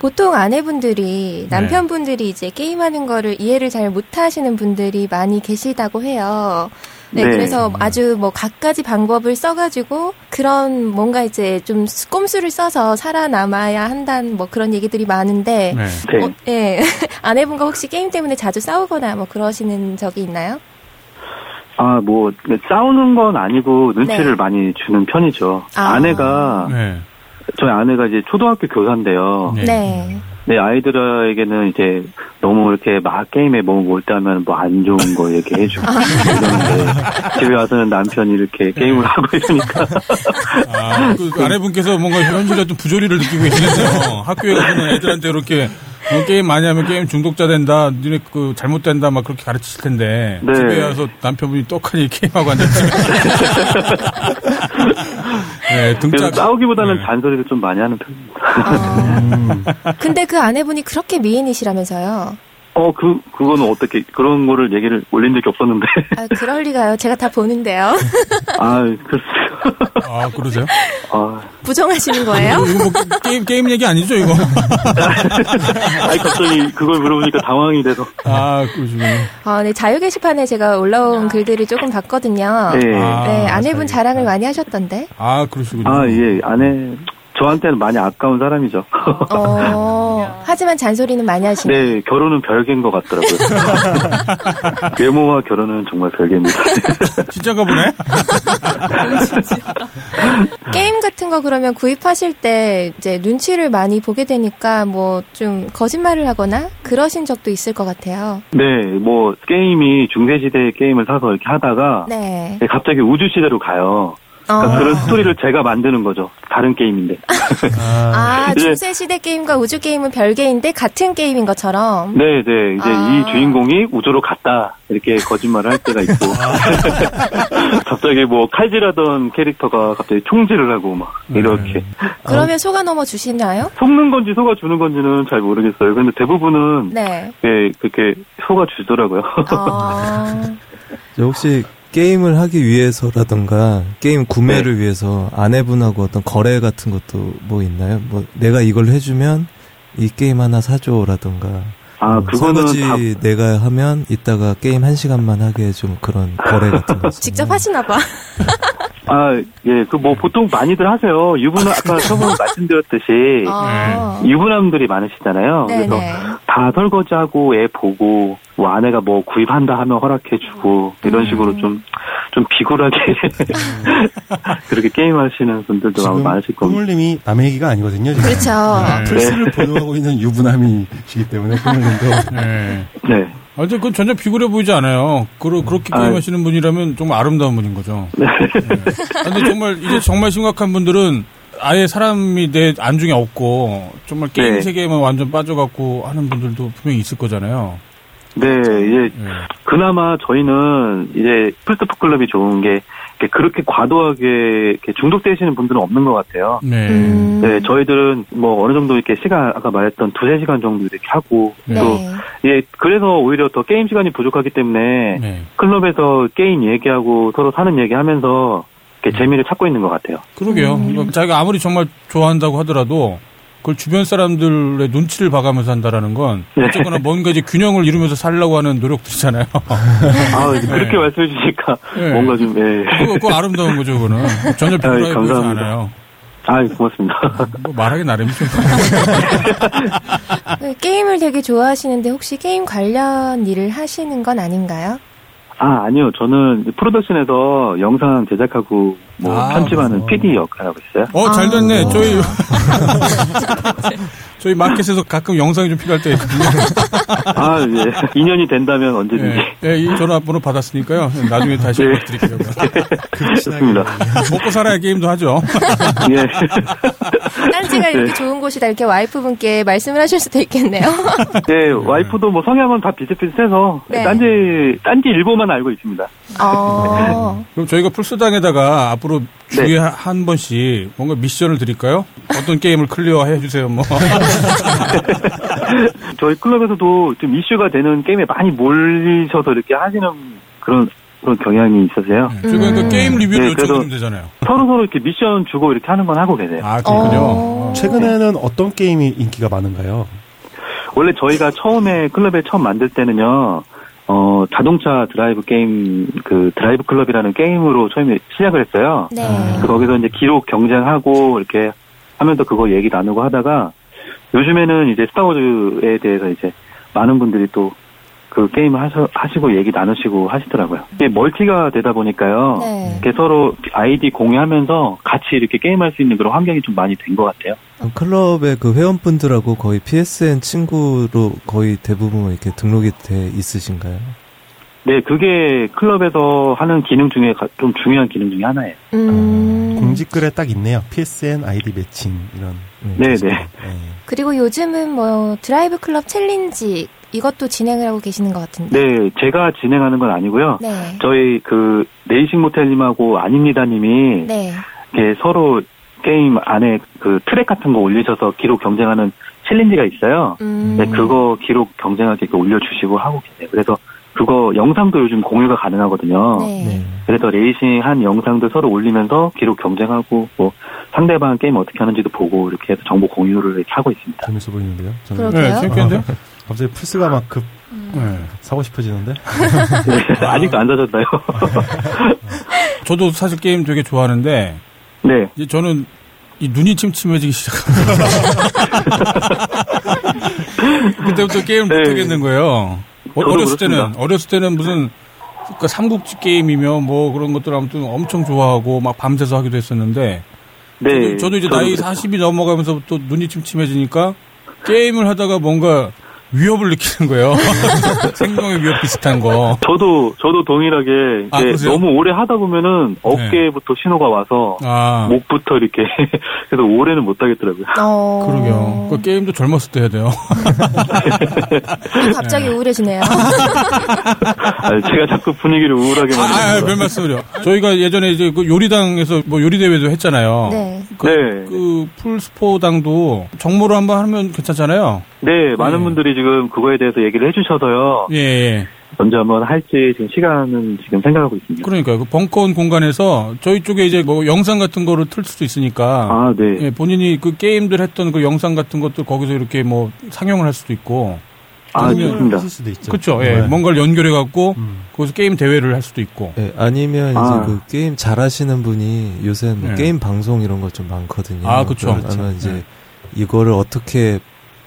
보통 아내분들이 남편분들이 이제 게임하는 거를 이해를 잘 못하시는 분들이 많이 계시다고 해요. 네, 그래서 아주 뭐 갖가지 방법을 써가지고 그런 뭔가 이제 좀 꼼수를 써서 살아남아야 한다는 뭐 그런 얘기들이 많은데 네. 아내분과 혹시 게임 때문에 자주 싸우거나 뭐 그러시는 적이 있나요? 아, 뭐 싸우는 건 아니고 눈치를 네. 많이 주는 편이죠. 아내가 네. 저희 아내가 이제 초등학교 교사인데요. 네. 네, 아이들에게는 이제 너무 이렇게 막 게임에 몸을 몰 때 하면 뭐 안 좋은 거 얘기해 주고 이러는데 집에 와서는 남편이 이렇게 게임을 하고 이러니까 아, 그 아내분께서 뭔가 현실에 좀 부조리를 느끼고 계시는데요. 학교에 가서는 애들한테 이렇게 게임 많이 하면 게임 중독자 된다, 니네 그 잘못된다 막 그렇게 가르치실 텐데 네. 집에 와서 남편분이 떡하니 게임하고 앉았어요. 네, 등짝 싸우기보다는 네. 잔소리를 좀 많이 하는 편입니다. 근데 그 아내분이 그렇게 미인이시라면서요? 그거는 어떻게 그런 거를 얘기를 올린 적이 없었는데. 아, 그럴 리가요. 제가 다 보는데요. 아, 글쎄요. 아, 그러세요? 부정하시는 거예요? 이거 뭐 게임 얘기 아니죠, 이거? 아니, 갑자기 그걸 물어보니까 당황이 돼서. 아, 그러시군요. 네, 자유 게시판에 제가 올라온 글들을 조금 봤거든요. 네. 네, 아내분 자랑을 많이 하셨던데. 아, 그러시군요. 아, 예, 저한테는 많이 아까운 사람이죠. 하지만 잔소리는 많이 하시네요. 네, 결혼은 별개인 것 같더라고요. 외모와 결혼은 정말 별개입니다. 진짜가 보네? 게임 같은 거 그러면 구입하실 때 이제 눈치를 많이 보게 되니까 뭐 좀 거짓말을 하거나 그러신 적도 있을 것 같아요. 네, 뭐 게임이 중세시대의 게임을 사서 이렇게 하다가 네. 갑자기 우주시대로 가요. 그러니까 그런 스토리를 제가 만드는 거죠. 다른 게임인데. 아, 중세시대 게임과 우주 게임은 별개인데 같은 게임인 것처럼. 네, 네. 이제 이 주인공이 우주로 갔다. 이렇게 거짓말을 할 때가 있고. 갑자기 뭐 칼질하던 캐릭터가 갑자기 총질을 하고 막 이렇게. 그러면 속아 넘어 주시나요? 속는 건지 속아 주는 건지는 잘 모르겠어요. 근데 대부분은 네. 네, 그렇게 속아 주더라고요. 혹시 게임을 하기 위해서라던가 게임 구매를 네. 위해서 아내분하고 어떤 거래 같은 것도 뭐 있나요? 뭐 내가 이걸 해주면 이 게임 하나 사줘라던가 그거는 설거지 내가 하면 이따가 게임 1시간만 하게 해준 그런 거래 같은 거 직접 하시나 봐. 예, 보통 많이들 하세요. 유부남, 아까 처음에 말씀드렸듯이, 유부남들이 많으시잖아요. 네네. 그래서 다 설거지하고, 애 보고, 뭐 아내가 뭐 구입한다 하면 허락해주고, 이런 식으로 좀 비굴하게, 그렇게 게임하시는 분들도 아마 많으실 겁니다. 꾸물님이 남의 얘기가 아니거든요. 지금. 그렇죠. 플스를 보유하고 있는 유부남이시기 때문에, 꾸물님도. 네. 네. 아니, 그건 전혀 비굴해 보이지 않아요. 그렇게 게임하시는 분이라면 정말 아름다운 분인 거죠. 네. 근데 정말, 이제 정말 심각한 분들은 아예 사람이 내 안중에 없고, 정말 게임 세계에만 완전 빠져갖고 하는 분들도 분명히 있을 거잖아요. 네, 그나마 저희는 이제 플스포클럽이 좋은 게, 그렇게 과도하게 중독되시는 분들은 없는 것 같아요. 네. 네, 저희들은 뭐 어느 정도 이렇게 시간, 아까 말했던 2-3시간 정도 이렇게 하고, 또, 예, 그래서 오히려 더 게임 시간이 부족하기 때문에, 클럽에서 게임 얘기하고 서로 사는 얘기 하면서, 이렇게 재미를 찾고 있는 것 같아요. 그러게요. 자기가 아무리 정말 좋아한다고 하더라도, 그걸 주변 사람들의 눈치를 봐가면서 한다라는 건 어쨌거나 뭔가 이제 균형을 이루면서 살려고 하는 노력들이잖아요. 그렇게 말씀해 주시니까 뭔가 좀 그거 아름다운 거죠, 그거는. 전혀 비굴하게 보이지 않아요. 고맙습니다. 뭐 말하기 나름이죠. 게임을 되게 좋아하시는데 혹시 게임 관련 일을 하시는 건 아닌가요? 아니요. 저는 프로덕션에서 영상 제작하고 뭐 편집하는 PD 역할을 하고 있어요. 잘 됐네. 저희 마켓에서 가끔 영상이 좀 필요할 때 있거든요. 예. 인연이 된다면 언제든지. 예, 이 전화번호 받았으니까요. 나중에 다시 부탁드릴게요. 좋습니다. 먹고 살아야 게임도 하죠. 예. 딴지가 이렇게 좋은 곳이다 이렇게 와이프분께 말씀을 하실 수도 있겠네요. 네, 와이프도 뭐 성향은 다 비슷비슷해서 딴지 일보만 알고 있습니다. 그럼 저희가 풀스당에다가 앞으로 주에 한 번씩 뭔가 미션을 드릴까요? 어떤 게임을 클리어해 주세요. 뭐. 저희 클럽에서도 좀 이슈가 되는 게임에 많이 몰리셔서 이렇게 하시는 그런 경향이 있으세요. 지금 그 게임 리뷰를 여쭤보면 되잖아요. 서로 이렇게 미션 주고 이렇게 하는 건 하고 계세요. 그렇군요. 최근에는 어떤 게임이 인기가 많은가요? 원래 저희가 클럽에 처음 만들 때는요. 자동차 드라이브 게임, 드라이브클럽이라는 게임으로 처음에 시작을 했어요. 네. 거기서 이제 기록 경쟁하고 이렇게 하면서 그거 얘기 나누고 하다가 요즘에는 이제 스타워즈에 대해서 이제 많은 분들이 또 그 게임을 하시고 얘기 나누시고 하시더라고요. 이게 멀티가 되다 보니까요. 이렇게 서로 아이디 공유하면서 같이 이렇게 게임할 수 있는 그런 환경이 좀 많이 된 것 같아요. 클럽의 그 회원분들하고 거의 PSN 친구로 거의 대부분 이렇게 등록이 돼 있으신가요? 네, 그게 클럽에서 하는 기능 중에 좀 중요한 기능 중에 하나예요. 공지글에 딱 있네요. PSN 아이디 매칭 이런. 네네. 그리고 요즘은 뭐 드라이브 클럽 챌린지 이것도 진행을 하고 계시는 것 같은데. 네, 제가 진행하는 건 아니고요. 네. 저희 레이싱모텔님하고 아닙니다님이 서로 게임 안에 트랙 같은 거 올리셔서 기록 경쟁하는 챌린지가 있어요. 그거 기록 경쟁하게 올려주시고 하고 계세요. 그래서 그거 영상도 요즘 공유가 가능하거든요. 네. 그래서 레이싱한 영상도 서로 올리면서 기록 경쟁하고 뭐 상대방 게임 어떻게 하는지도 보고 이렇게 해서 정보 공유를 이렇게 하고 있습니다. 재밌어 보이는데요? 그러게요. 재밌겠는데? 네, 갑자기 플스가 막 급 사고 싶어지는데? 네, 아직도 안 사셨나요? 저도 사실 게임 되게 좋아하는데 네. 이제 저는 이 눈이 침침해지기 시작합니다. 그때부터 게임을 네. 못하겠는 거예요. 어렸을 그렇습니다. 때는 무슨 그러니까 삼국지 게임이며 뭐 그런 것들 아무튼 엄청 좋아하고 막 밤새서 하기도 했었는데 네, 저도 이제 나이 40이 넘어가면서 또 눈이 침침해지니까 게임을 하다가 뭔가 위협을 느끼는 거예요. 생명의 위협 비슷한 거. 저도 동일하게 너무 오래 하다 보면은 어깨부터 신호가 와서 목부터 이렇게 그래서 오래는 못 하겠더라고요. 그러게요. 그 게임도 젊었을 때 해야 돼요. 갑자기 우울해지네요. 아니, 제가 자꾸 분위기를 우울하게 만드는 거예요. 별 말씀을요. 저희가 예전에 이제 그 요리당에서 뭐 요리 대회도 했잖아요. 네. 그 풀스포당도 정모로 한번 하면 괜찮잖아요. 네, 많은 분들이 지금 그거에 대해서 얘기를 해주셔서요. 예. 언제 한번 할지 지금 시간은 지금 생각하고 있습니다. 그러니까요. 그 벙커원 공간에서 저희 쪽에 이제 뭐 영상 같은 거를 틀 수도 있으니까. 아, 네. 예, 본인이 그 게임들 했던 그 영상 같은 것도 거기서 이렇게 뭐 상영을 할 수도 있고. 아, 좋습니다. 그렇죠. 예. 네. 뭔가를 연결해갖고 거기서 게임 대회를 할 수도 있고. 예. 아니면 이제 그 게임 잘하시는 분이 요새 뭐 게임 방송 이런 것 좀 많거든요. 아, 그렇죠. 아니면 이제 이거를 어떻게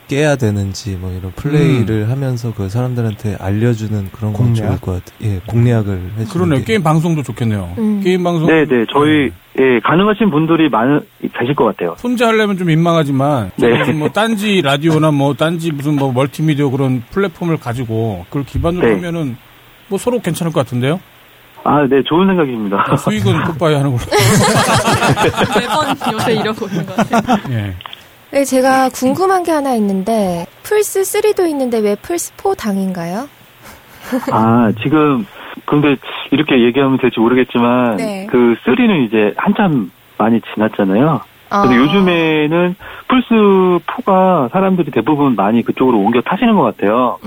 깨야 되는지 뭐 이런 플레이를 하면서 그 사람들한테 알려주는 그런 건 좋을 것 같아요. 예, 공략을 해주는. 그러네요. 게임 방송도 좋겠네요. 게임 방송. 네네. 저희 예 가능하신 분들이 많이 계실 것 같아요. 혼자 하려면 좀 민망하지만 네. 뭐 딴지 라디오나 뭐 딴지 무슨 뭐 멀티미디어 그런 플랫폼을 가지고 그걸 기반으로 네. 하면은 뭐 서로 괜찮을 것 같은데요. 아, 네, 좋은 생각입니다. 수익은 끝봐야 하는 걸로. 매번 요새 이러고 있는 것 같아요. 예. 네, 제가 궁금한 게 하나 있는데 플스 3도 있는데 왜 플스 4 당인가요? 아, 지금 근데 이렇게 얘기하면 될지 모르겠지만 네. 그 3는 이제 한참 많이 지났잖아요. 근데 요즘에는 플스 4가 사람들이 대부분 많이 그쪽으로 옮겨 타시는 것 같아요.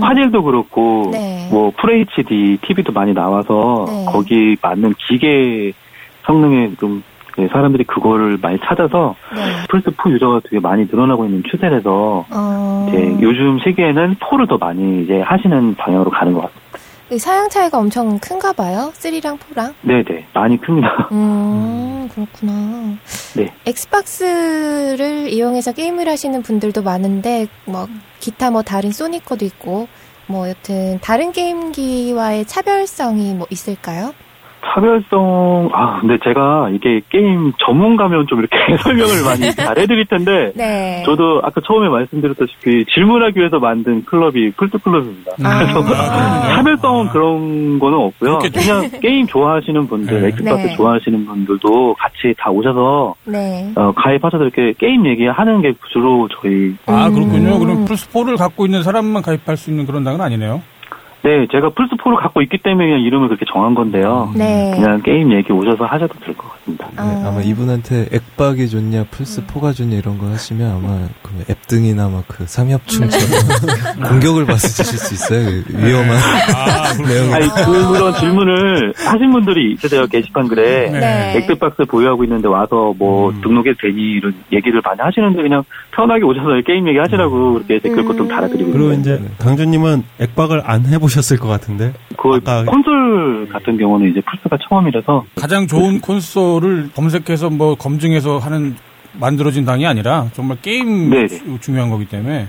화질도 그렇고 네. 뭐 FHD TV도 많이 나와서 네. 거기 맞는 기계 성능에 좀 네, 사람들이 그거를 많이 찾아서 플스4 유저가 되게 많이 늘어나고 있는 추세라서 이제 요즘 시기에는 4를 더 많이 이제 하시는 방향으로 가는 것 같습니다. 사양 차이가 엄청 큰가 봐요? 3랑 4랑? 네네. 많이 큽니다. 그렇구나. 네. 엑스박스를 이용해서 게임을 하시는 분들도 많은데 뭐 기타 뭐 다른 소니 거도 있고 뭐 여튼 다른 게임기와의 차별성이 뭐 있을까요? 차별성, 아, 근데 제가 이게 게임 전문가면 좀 이렇게 설명을 많이 잘 해드릴 텐데, 네. 저도 아까 처음에 말씀드렸다시피 질문하기 위해서 만든 클럽이 플스클럽입니다. 그래서 차별성은 그런 거는 없고요. 그냥 게임 좋아하시는 분들, 엑스박스 네. 좋아하시는 분들도 같이 다 오셔서, 네. 가입하셔서 이렇게 게임 얘기하는 게 주로 저희. 아, 그렇군요. 그럼 플스4를 갖고 있는 사람만 가입할 수 있는 그런 당은 아니네요. 네, 제가 플스4를 갖고 있기 때문에 그냥 이름을 그렇게 정한 건데요. 네. 그냥 게임 얘기 오셔서 하셔도 될 것 같습니다. 네, 아마 이분한테 액박이 좋냐, 플스4가 좋냐 이런 거 하시면 아마 그 앱등이나 막 그 삼엽충처럼 공격을 받으실 수 있어요. 위험한 내용. 아니, 그런 질문을 하신 분들이 있으세요. 게시판 글에. 네. 액박스 보유하고 있는데 와서 뭐 등록해도 되니 이런 얘기를 많이 하시는데 그냥 편하게 오셔서 게임 얘기 하시라고 이렇게 댓글 것도 달아드리고. 그리고 이제 강준님은 액박을 안 해보시고 셨을 것 같은데. 그 콘솔 같은 경우는 이제 플스가 처음이라서 가장 좋은 콘솔을 검색해서 뭐 검증해서 하는 만들어진 당이 아니라 정말 게임 중요한 거기 때문에.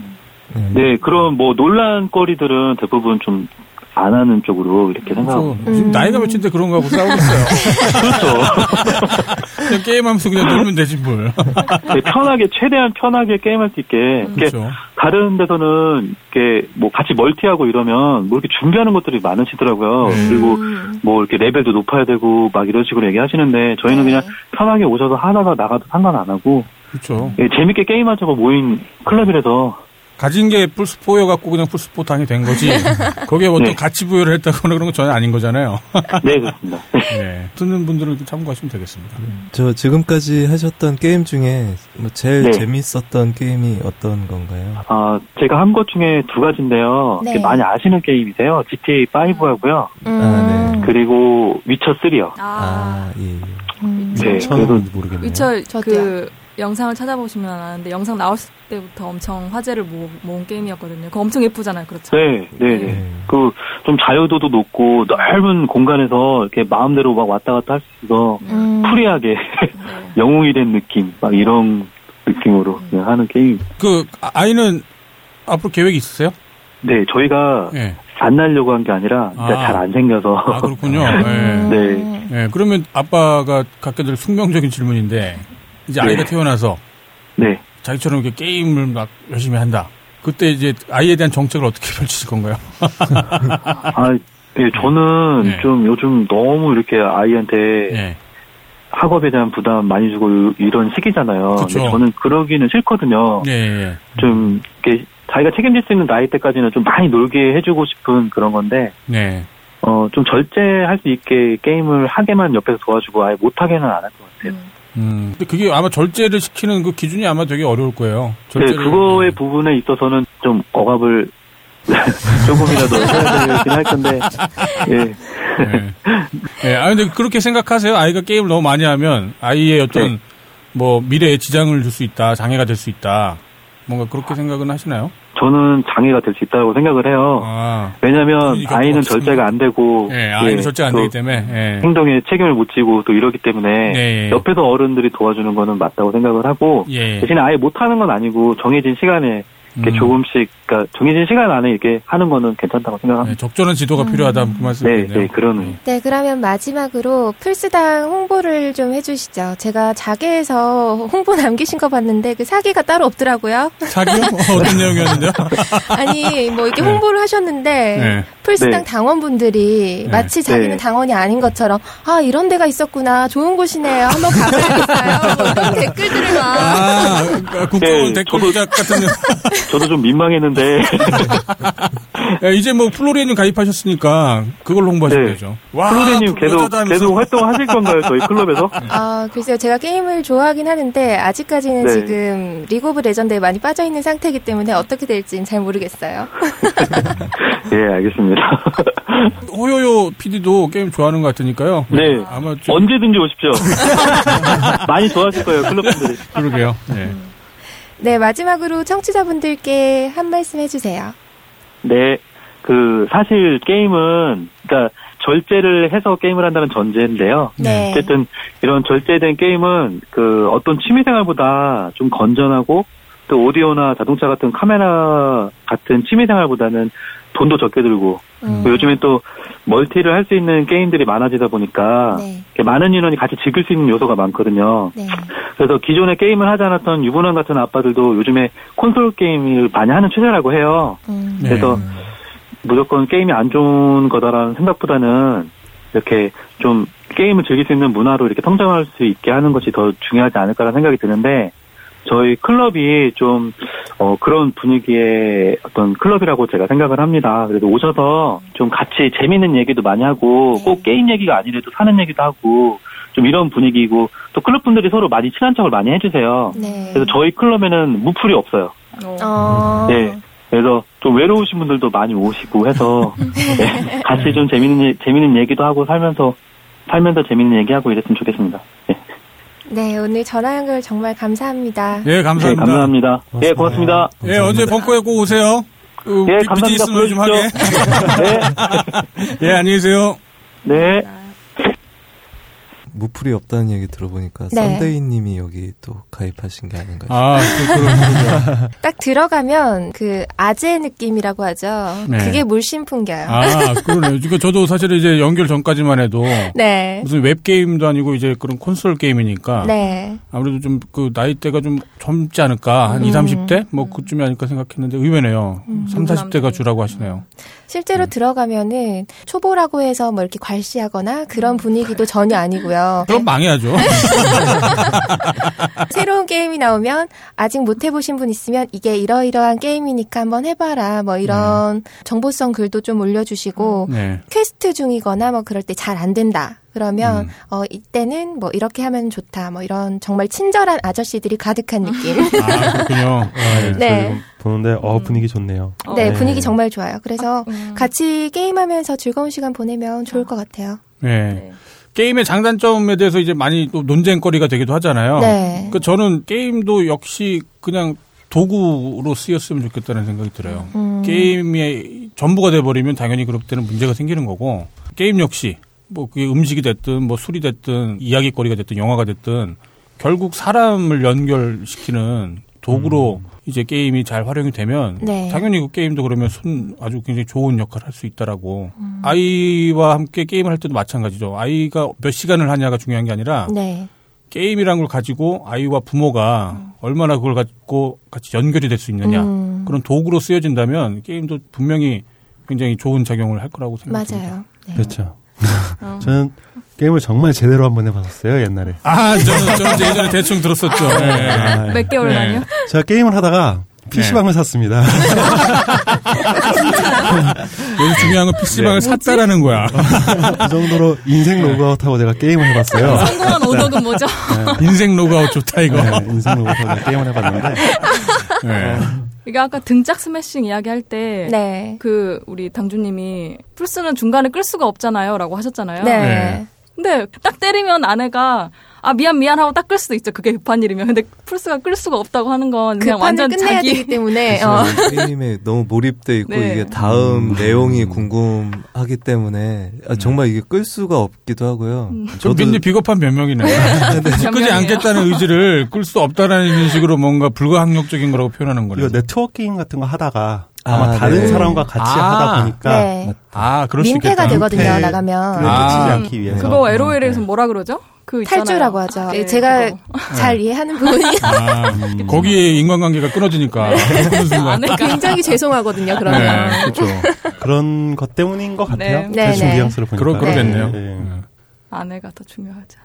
네, 그런 뭐 논란거리들은 대부분 좀 안 하는 쪽으로 이렇게 생각하고. 지금 나이가 몇인데 그런가 하고 싸우고 있어요. 그렇죠. 그냥 게임하면서 그냥 놀면 되지 뭘. 네, 편하게 최대한 편하게 게임할 수 있게. 그렇죠. 다른 데서는 이렇게 뭐 같이 멀티하고 이러면 뭐 이렇게 준비하는 것들이 많으시더라고요. 그리고 뭐 이렇게 레벨도 높아야 되고 막 이런 식으로 얘기하시는데 저희는 그냥 편하게 오셔서 하다가 나가도 상관 안 하고. 그렇죠. 예, 재밌게 게임하자고 모인 클럽이라서. 가진 게 풀스포여갖고 그냥 풀스포탕이 된 거지. 거기에 어떤 네. 가치 부여를 했다거나 그런 건 전혀 아닌 거잖아요. 네, 그렇습니다. 네, 듣는 분들은 참고하시면 되겠습니다. 저 지금까지 하셨던 게임 중에 제일 네. 재밌었던 게임이 어떤 건가요? 아, 제가 한 것 중에 두 가지인데요. 네. 많이 아시는 게임이세요. GTA 5하고요. 아, 네. 그리고 위쳐 3요. 아, 예. 네, 그래서 모르겠네요. 위쳐 그 영상을 찾아보시면 아는데 영상 나왔을 때부터 엄청 화제를 모은 게임이었거든요. 그거 엄청 예쁘잖아요, 그렇죠? 네, 네, 네. 그 좀 자유도도 높고 넓은 공간에서 이렇게 마음대로 막 왔다 갔다 할 수 있어 프리하게 네. 영웅이 된 느낌, 막 이런 느낌으로 그냥 하는 게임. 그 아이는 앞으로 계획이 있으세요? 네, 저희가 네. 안 날려고 한 게 아니라 진짜 잘 안 생겨서. 아, 그렇군요. 네. 네. 네. 그러면 아빠가 갖게 될 숙명적인 질문인데. 이제 네. 아이가 태어나서 네. 자기처럼 이렇게 게임을 막 열심히 한다. 그때 이제 아이에 대한 정책을 어떻게 펼치실 건가요? 아, 네, 저는 네. 좀 요즘 너무 이렇게 아이한테 네. 학업에 대한 부담 많이 주고 이런 시기잖아요. 근데 저는 그러기는 싫거든요. 네, 네. 좀 이렇게 자기가 책임질 수 있는 나이 때까지는 좀 많이 놀게 해주고 싶은 그런 건데. 네. 좀 절제할 수 있게 게임을 하게만 옆에서 도와주고 아예 못하게는 안 할 것 같아요. 근데 그게 아마 절제를 시키는 그 기준이 아마 되게 어려울 거예요. 네, 그거의 부분에 있어서는 좀 억압을 조금이라도 해야 되긴 할 건데. 예. 네. 네. 아, 근데 그렇게 생각하세요? 아이가 게임을 너무 많이 하면 아이의 어떤 네. 뭐 미래에 지장을 줄 수 있다, 장애가 될 수 있다. 뭔가 그렇게 생각은 하시나요? 저는 장애가 될 수 있다고 생각을 해요. 아, 왜냐하면 아이는 절제가 안 되고, 예, 아이는 예, 절제가 안 되기 때문에 예. 행동에 책임을 못 지고 또 이러기 때문에 예, 예. 옆에서 어른들이 도와주는 거는 맞다고 생각을 하고 예, 예. 대신에 아예 못하는 건 아니고 정해진 시간에 이렇게 조금씩 그러니까 정해진 시간 안에 이렇게 하는 거는 괜찮다고 생각합니다. 네, 적절한 지도가 필요하다 그 말씀이네요. 네, 네, 그러네요. 네, 그러면 마지막으로 플스당 홍보를 좀 해주시죠. 제가 자계에서 홍보 남기신 거 봤는데 그 사기가 따로 없더라고요. 사기요? 어떤 내용이었는데요? 아니 뭐 이렇게 홍보를 네. 하셨는데 네. 플스당 네. 당원분들이 네. 마치 자기는 네. 당원이 아닌 것처럼 아 이런 데가 있었구나 좋은 곳이네요 한번 가봐야겠어요 뭐 이런 댓글들을 막 아, 국정원 네, 댓글 조작 같은 저도 좀 민망했는데. 야, 이제 뭐 플로리님 가입하셨으니까 그걸로 홍보하시면 네. 되죠. 와, 플로리님 계속 활동하실 건가요? 저희 클럽에서? 아, 글쎄요. 제가 게임을 좋아하긴 하는데 아직까지는 네. 지금 리그오브레전드에 많이 빠져있는 상태이기 때문에 어떻게 될지는 잘 모르겠어요. 예, 네, 알겠습니다. 호요요 PD도 게임 좋아하는 것 같으니까요. 네. 아마 좀... 언제든지 오십시오. 많이 좋아하실 거예요. 클럽분들이. 그러게요. 네. 네, 마지막으로 청취자분들께 한 말씀 해주세요. 네, 그 사실 게임은 그러니까 절제를 해서 게임을 한다는 전제인데요. 네. 어쨌든 이런 절제된 게임은 그 어떤 취미생활보다 좀 건전하고 또 오디오나 자동차 같은 카메라 같은 취미생활보다는 돈도 적게 들고 요즘에 또 멀티를 할 수 있는 게임들이 많아지다 보니까 네. 많은 인원이 같이 즐길 수 있는 요소가 많거든요. 네. 그래서 기존에 게임을 하지 않았던 유부남 같은 아빠들도 요즘에 콘솔 게임을 많이 하는 추세라고 해요. 네. 그래서 무조건 게임이 안 좋은 거다라는 생각보다는 이렇게 좀 게임을 즐길 수 있는 문화로 이렇게 성장할 수 있게 하는 것이 더 중요하지 않을까라는 생각이 드는데 저희 클럽이 좀 그런 분위기의 어떤 클럽이라고 제가 생각을 합니다. 그래도 오셔서 좀 같이 재밌는 얘기도 많이 하고 네. 꼭 게임 얘기가 아니래도 사는 얘기도 하고 좀 이런 분위기고 또 클럽 분들이 서로 많이 친한 척을 많이 해주세요. 네. 그래서 저희 클럽에는 무풀이 없어요. 네. 그래서 좀 외로우신 분들도 많이 오시고 해서 네. 같이 좀 재밌는 얘기도 하고 살면서 재밌는 얘기하고 이랬으면 좋겠습니다. 네. 네, 오늘 전화 연결 정말 감사합니다. 예, 네, 감사합니다. 네, 감사합니다. 예, 네, 고맙습니다. 예, 네, 언제 벙커에 꼭 오세요. 예, 네, 감사합니다. 있으면 좀 하게. 네. 예, 안녕히 계세요. 네. 무풀이 없다는 얘기 들어보니까 네. 썬데이님이 여기 또 가입하신 게 아닌가요? 아, 딱 들어가면 그 아재 느낌이라고 하죠. 네. 그게 물씬 풍겨요. 아, 그러네요. 그러니까 저도 사실 이제 연결 전까지만 해도 네. 무슨 웹 게임도 아니고 이제 그런 콘솔 게임이니까 네. 아무래도 좀 그 나이대가 좀 젊지 않을까 한 20-30대 뭐 그쯤이 아닐까 생각했는데 의외네요. 30-40대가 주라고 하시네요. 실제로 들어가면은 초보라고 해서 뭐 이렇게 괄시하거나 그런 분위기도 전혀 아니고요. 있어요. 그럼 망해야죠. 새로운 게임이 나오면 아직 못 해보신 분 있으면 이게 이러이러한 게임이니까 한번 해봐라 뭐 이런 정보성 글도 좀 올려주시고 퀘스트 중이거나 뭐 그럴 때 잘 안 된다. 그러면 이때는 뭐 이렇게 하면 좋다. 뭐 이런 정말 친절한 아저씨들이 가득한 느낌. 아, 그렇군요. 아, 네. 보는데 분위기 좋네요. 네, 네, 분위기 정말 좋아요. 그래서 같이 게임하면서 즐거운 시간 보내면 좋을 것 같아요. 네. 네. 게임의 장단점에 대해서 이제 많이 또 논쟁거리가 되기도 하잖아요. 네. 그러니까 저는 게임도 역시 그냥 도구로 쓰였으면 좋겠다는 생각이 들어요. 게임의 전부가 돼버리면 당연히 그럴 때는 문제가 생기는 거고 게임 역시 뭐 그게 음식이 됐든 뭐 술이 됐든 이야기거리가 됐든 영화가 됐든 결국 사람을 연결시키는 도구로 이제 게임이 잘 활용이 되면 네. 당연히 그 게임도 그러면 아주 굉장히 좋은 역할을 할 수 있다라고 아이와 함께 게임을 할 때도 마찬가지죠. 아이가 몇 시간을 하냐가 중요한 게 아니라 네. 게임이라는 걸 가지고 아이와 부모가 얼마나 그걸 갖고 같이 연결이 될 수 있느냐 그런 도구로 쓰여진다면 게임도 분명히 굉장히 좋은 작용을 할 거라고 생각합니다. 맞아요. 네. 그렇죠. 저는 게임을 정말 제대로 한번 해봤었어요 옛날에. 아, 저는 예전에 대충 들었었죠. 네. 아, 몇 개월 만이요? 네. 제가 게임을 하다가 PC방을 샀습니다. 여기 중요한 건 PC방을 샀다라는 거야. 그 정도로 인생 로그아웃하고 제가 게임을 해봤어요. 성공한 오덕은 뭐죠? 네. 인생 로그아웃 좋다 이거. 네, 인생 로그아웃 게임을 해봤는데. 네. 이게 아까 등짝 스매싱 이야기할 때 그 우리 당주님이 플스는 중간에 끌 수가 없잖아요 라고 하셨잖아요. 네. 네. 근데 딱 때리면 아내가 아 미안 하고 딱 끌 수도 있죠. 그게 급한 일이면. 근데 플스가 끌 수가 없다고 하는 건 그냥 완전 끝내야 자기 되기 때문에 게임에 너무 몰입돼 있고 네. 이게 다음 내용이 궁금하기 때문에 아, 정말 이게 끌 수가 없기도 하고요. 저도 왠지 비겁한 변명이네요. 네. 끄지 않겠다는 의지를 끌 수 없다라는 식으로 뭔가 불가항력적인 거라고 표현하는 거네요. 이거 네트워킹 같은 거 하다가 아마 다른 사람과 같이 하다 보니까 그럴 수 있겠다. 민폐가 되거든요. 민폐. 나가면 치지 않기 위해서. 그거 LOL에서 뭐라 그러죠? 그 탈주라고 하죠. 네, 제가 잘 이해하는 부분이요. 거기에 인간관계가 끊어지니까 굉장히 죄송하거든요. 그러면 네, 그렇죠. 그런 것 때문인 것 같아요. 대충 뉘앙스를 보니까 그러겠네요. 네. 아내가 더 중요하지 않나.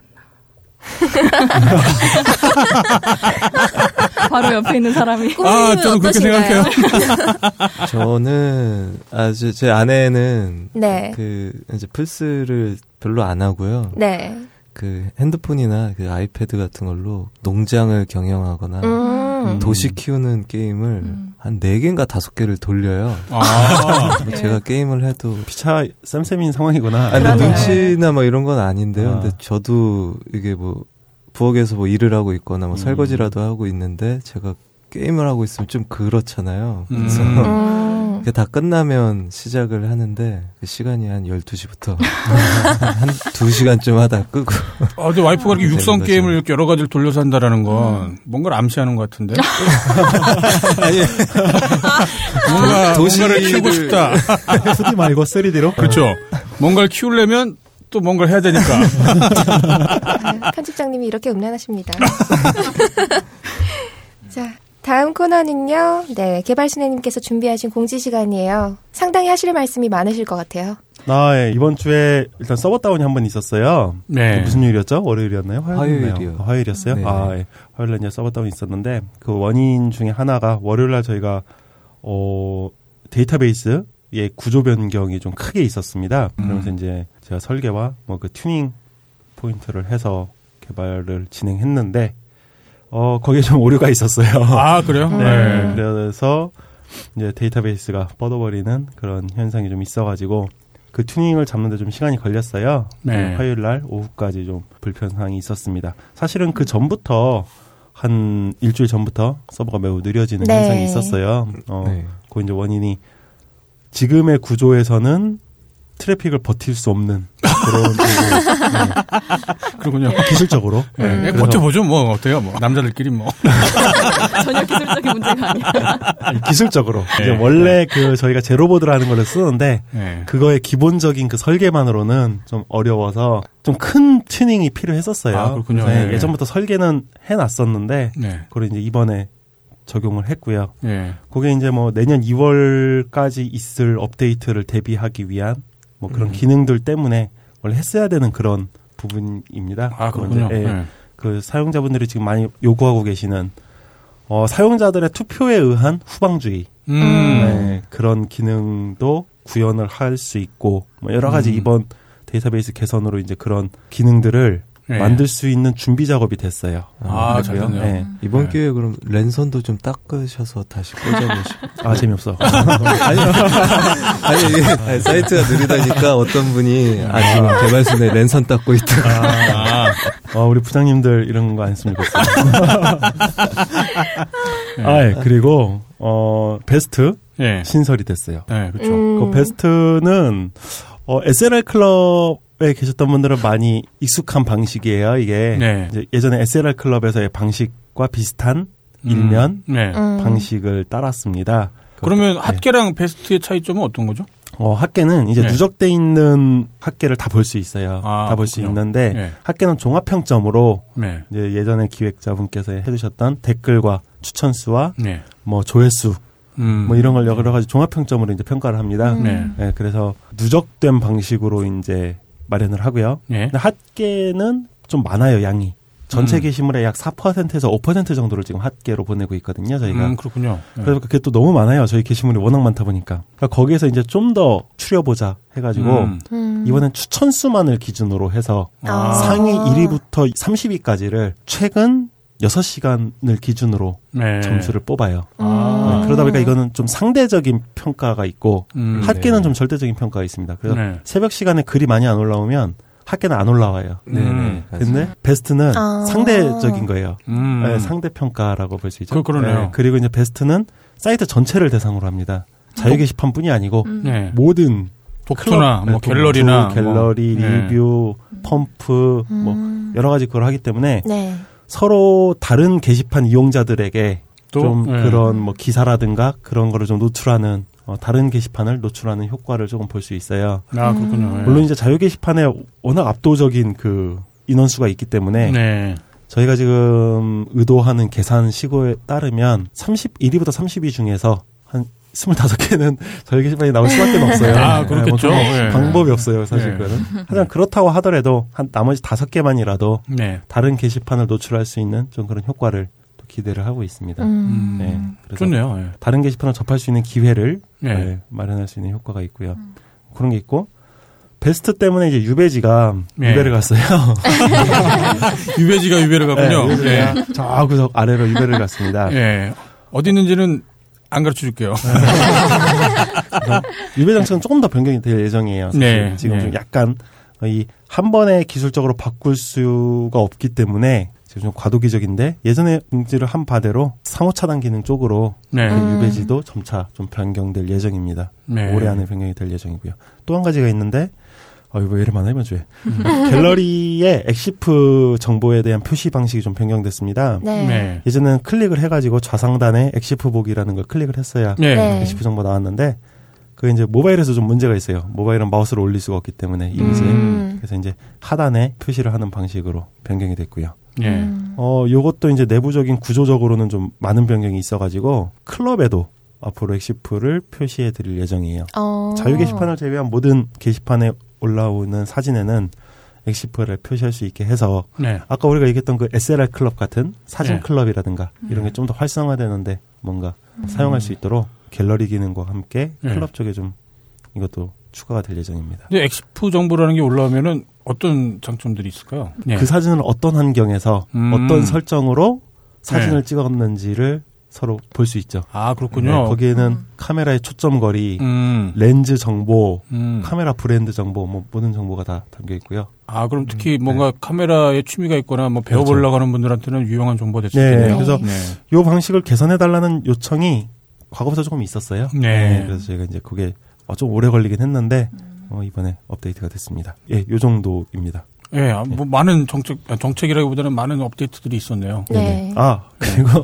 바로 옆에 있는 사람이. 아, 저는 그렇게 생각해요. 저는 아주 제 아내는 그 이제 플스를 별로 안 하고요. 네. 그 핸드폰이나 그 아이패드 같은 걸로 농장을 경영하거나 도시 키우는 게임을 한 4개인가 5개를 돌려요. 아. 제가 게임을 해도 피차 쌤쌤인 상황이구나. 근데 눈치나 뭐 이런 건 아닌데요. 근데 저도 이게 뭐 부엌에서 뭐 일을 하고 있거나 뭐 설거지라도 하고 있는데 제가 게임을 하고 있으면 좀 그렇잖아요. 그래서 다 끝나면 시작을 하는데 그 시간이 한 12시부터 한 2시간쯤 하다 끄고. 아, 근데 와이프가 이렇게 육성 게임을 이렇게 여러 가지를 돌려서 한다라는 건 뭔가를 암시하는 것 같은데. 아니, 뭔가 도시를 키우고 싶다. 2D 말고 3D로? 그렇죠. 뭔가를 키우려면 또 뭔가를 해야 되니까. 편집장님이 이렇게 음란하십니다. 자. 다음 코너는요. 네, 개발신혜님께서 준비하신 공지 시간이에요. 상당히 하실 말씀이 많으실 것 같아요. 네, 이번 주에 일단 서버 다운이 한 번 있었어요. 네. 무슨 요일이었죠? 월요일이었나요? 화요일이요. 화요일이었어요? 네. 아, 예. 화요일에 이제 서버 다운이 있었는데 그 원인 중에 하나가 월요일날 저희가 데이터베이스의 구조 변경이 좀 크게 있었습니다. 그러면서 이제 제가 설계와 뭐 그 튜닝 포인트를 해서 개발을 진행했는데 거기에 좀 오류가 있었어요. 아, 그래요? 네. 그래서 이제 데이터베이스가 뻗어버리는 그런 현상이 좀 있어가지고 그 튜닝을 잡는데 좀 시간이 걸렸어요. 네. 화요일 날 오후까지 좀 불편함이 있었습니다. 사실은 그 전부터 한 일주일 전부터 서버가 매우 느려지는 현상이 있었어요. 그 이제 원인이 지금의 구조에서는 트래픽을 버틸 수 없는 그런 그러군요. 기술적으로 버텨보죠. 뭐 어때요? 뭐 남자들끼리 뭐 전혀 기술적인 문제가 아니야. 아니, 기술적으로 이제 원래 그 저희가 제로보드라는 걸 쓰는데 그거의 기본적인 그 설계만으로는 좀 어려워서 좀 큰 튜닝이 필요했었어요. 아, 그렇군요. 예전부터 설계는 해놨었는데 그걸 이제 이번에 적용을 했고요. 그게 이제 뭐 내년 2월까지 있을 업데이트를 대비하기 위한 뭐 그런 기능들 때문에 원래 했어야 되는 그런 부분입니다. 아, 그렇군요. 예, 네. 그 사용자분들이 지금 많이 요구하고 계시는 사용자들의 투표에 의한 후방주의 네, 그런 기능도 구현을 할 수 있고 뭐 여러 가지 이번 데이터베이스 개선으로 이제 그런 기능들을 만들 수 있는 준비 작업이 됐어요. 아, 잘 됐네요. 네. 이번 기회에 그럼 랜선도 좀 닦으셔서 다시 꽂아보시고. 아, 재미없어. 아니, 사이트가 느리다니까 어떤 분이 지금 개발순에 랜선 닦고 있다고. 우리 부장님들 이런 거 안 했으면 좋겠어요. 그리고, 베스트 신설이 됐어요. 네, 그렇죠. 그 베스트는, SLR 클럽, 에 계셨던 분들은 많이 익숙한 방식이에요. 이게 이제 예전에 SLR 클럽에서의 방식과 비슷한 일면 방식을 따랐습니다. 그러면 핫계랑 베스트의 차이점은 어떤 거죠? 핫계는 이제 누적돼 있는 핫계를 다 볼 수 있어요. 다 볼 수 있는데 핫계는 종합 평점으로 이제 예전에 기획자분께서 해주셨던 댓글과 추천수와 뭐 조회수 뭐 이런 걸 여러 가지 종합 평점으로 이제 평가를 합니다. 네, 그래서 누적된 방식으로 이제 마련을 하고요. 근데 핫계는 좀 많아요, 양이. 전체 게시물의 약 4%에서 5% 정도를 지금 핫계로 보내고 있거든요, 저희가. 그렇군요. 네. 그래서 그게 또 너무 많아요. 저희 게시물이 워낙 많다 보니까. 그러니까 거기에서 이제 좀 더 추려보자 해가지고, 이번엔 추천수만을 기준으로 해서 상위 1위부터 30위까지를 최근 6시간을 기준으로 점수를 뽑아요. 그러다 보니까 이거는 좀 상대적인 평가가 있고 핫계는 좀 절대적인 평가가 있습니다. 그래서 새벽 시간에 글이 많이 안 올라오면 핫계는 안 올라와요. 근데 베스트는 상대적인 거예요. 네, 상대평가라고 볼 수 있죠. 그러네요. 네, 그리고 이제 베스트는 사이트 전체를 대상으로 합니다. 자유 게시판뿐이 아니고 모든 독서나 뭐 갤러리나 갤러리 리뷰, 펌프 뭐 여러 가지 그걸 하기 때문에 서로 다른 게시판 이용자들에게 또? 좀 그런 뭐 기사라든가 그런 거를 좀 노출하는 다른 게시판을 노출하는 효과를 조금 볼 수 있어요. 아, 그렇군요. 물론 이제 자유 게시판에 워낙 압도적인 그 인원수가 있기 때문에 저희가 지금 의도하는 계산식에 따르면 31위부터 30위 중에서 한 25개는 자유 게시판이 나올 수밖에 없어요. 아, 그렇겠죠. 방법이 없어요, 사실 그거는. 하지만 그렇다고 하더라도 한 나머지 5개만이라도 다른 게시판을 노출할 수 있는 좀 그런 효과를 또 기대를 하고 있습니다. 네, 그래서 좋네요. 다른 게시판을 접할 수 있는 기회를 마련할 수 있는 효과가 있고요. 그런 게 있고 베스트 때문에 이제 유배지가 유배를 갔어요. 유배지가 유배를 갔군요. 저 구석 아래로 유배를 갔습니다. 어디 있는지는 안 가르쳐줄게요. 유배 장치는 조금 더 변경이 될 예정이에요. 지금 좀 약간 이 한 번에 기술적으로 바꿀 수가 없기 때문에 지금 좀 과도기적인데 예전에 공지를 한 바대로 상호차단 기능 쪽으로 그 유배지도 점차 좀 변경될 예정입니다. 올해 안에 변경이 될 예정이고요. 또 한 가지가 있는데 이거 왜 이래 많아 이번 주에. 갤러리의 엑시프 정보에 대한 표시 방식이 좀 변경됐습니다. 예전에는 클릭을 해가지고 좌상단에 엑시프 보기라는 걸 클릭을 했어야 엑시프 정보 나왔는데 그게 이제 모바일에서 좀 문제가 있어요. 모바일은 마우스를 올릴 수가 없기 때문에 이미지. 그래서 이제 하단에 표시를 하는 방식으로 변경이 됐고요. 요것도 이제 내부적인 구조적으로는 좀 많은 변경이 있어가지고 클럽에도 앞으로 엑시프를 표시해 드릴 예정이에요. 자유 게시판을 제외한 모든 게시판에 올라오는 사진에는 엑시프를 표시할 수 있게 해서 아까 우리가 얘기했던 그 SLR 클럽 같은 사진 클럽이라든가 이런 게 좀 더 활성화되는데 뭔가 사용할 수 있도록 갤러리 기능과 함께 클럽 쪽에 좀 이것도 추가가 될 예정입니다. 근데 엑시프 정보라는 게 올라오면은 어떤 장점들이 있을까요? 그 사진을 어떤 환경에서 어떤 설정으로 사진을 찍었는지를 서로 볼 수 있죠. 아, 그렇군요. 거기에는 카메라의 초점 거리, 렌즈 정보, 카메라 브랜드 정보, 뭐 모든 정보가 다 담겨 있고요. 아, 그럼 특히 뭔가 카메라에 취미가 있거나 뭐 배워보려고 하는 분들한테는 유용한 정보가 될 수 있겠네요. 그래서 요 방식을 개선해달라는 요청이 과거부터 조금 있었어요. 그래서 저희가 이제 그게 좀 오래 걸리긴 했는데 이번에 업데이트가 됐습니다. 요 정도입니다. 뭐 많은 정책이라기보다는 많은 업데이트들이 있었네요. 그리고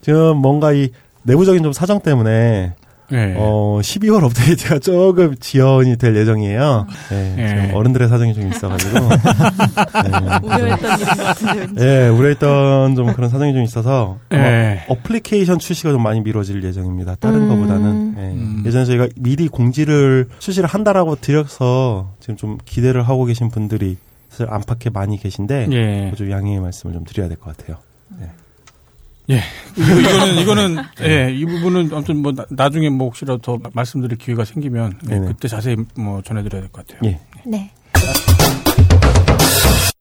지금 뭔가 이 내부적인 좀 사정 때문에 12월 업데이트가 조금 지연이 될 예정이에요. 지금 어른들의 사정이 좀 있어가지고 우려했던 일인 것 같은데. 우려했던 좀 그런 사정이 좀 있어서 어플리케이션 출시가 좀 많이 미뤄질 예정입니다. 다른 거보다는 예전에 저희가 미리 공지를 출시를 한다라고 드려서 지금 좀 기대를 하고 계신 분들이 마켓을 안팎에 많이 계신데 예. 좀 양해의 말씀을 좀 드려야 될 것 같아요. 네. 예. 이거는 예, 이 부분은 아무튼 뭐 나중에 뭐 혹시라도 더 말씀드릴 기회가 생기면 예, 그때 자세히 뭐 전해드려야 될 것 같아요. 예. 네.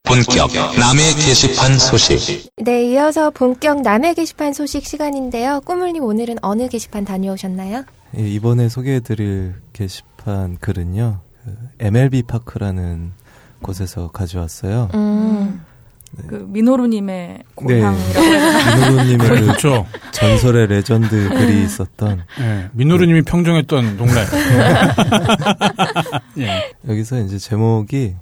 본격 남의 게시판 소식. 네, 이어서 본격 남의 게시판 소식 시간인데요. 꾸물님 오늘은 어느 게시판 다녀오셨나요? 예, 이번에 소개해드릴 게시판 글은요. MLB 파크라는 곳에서 가져왔어요. 네. 그 민호루님의 고향이라고 민호루님의 그 그렇죠. 전설의 레전드 글이 있었던 네. 민호루님이 평정했던 동네. 네. 여기서 이제 제목이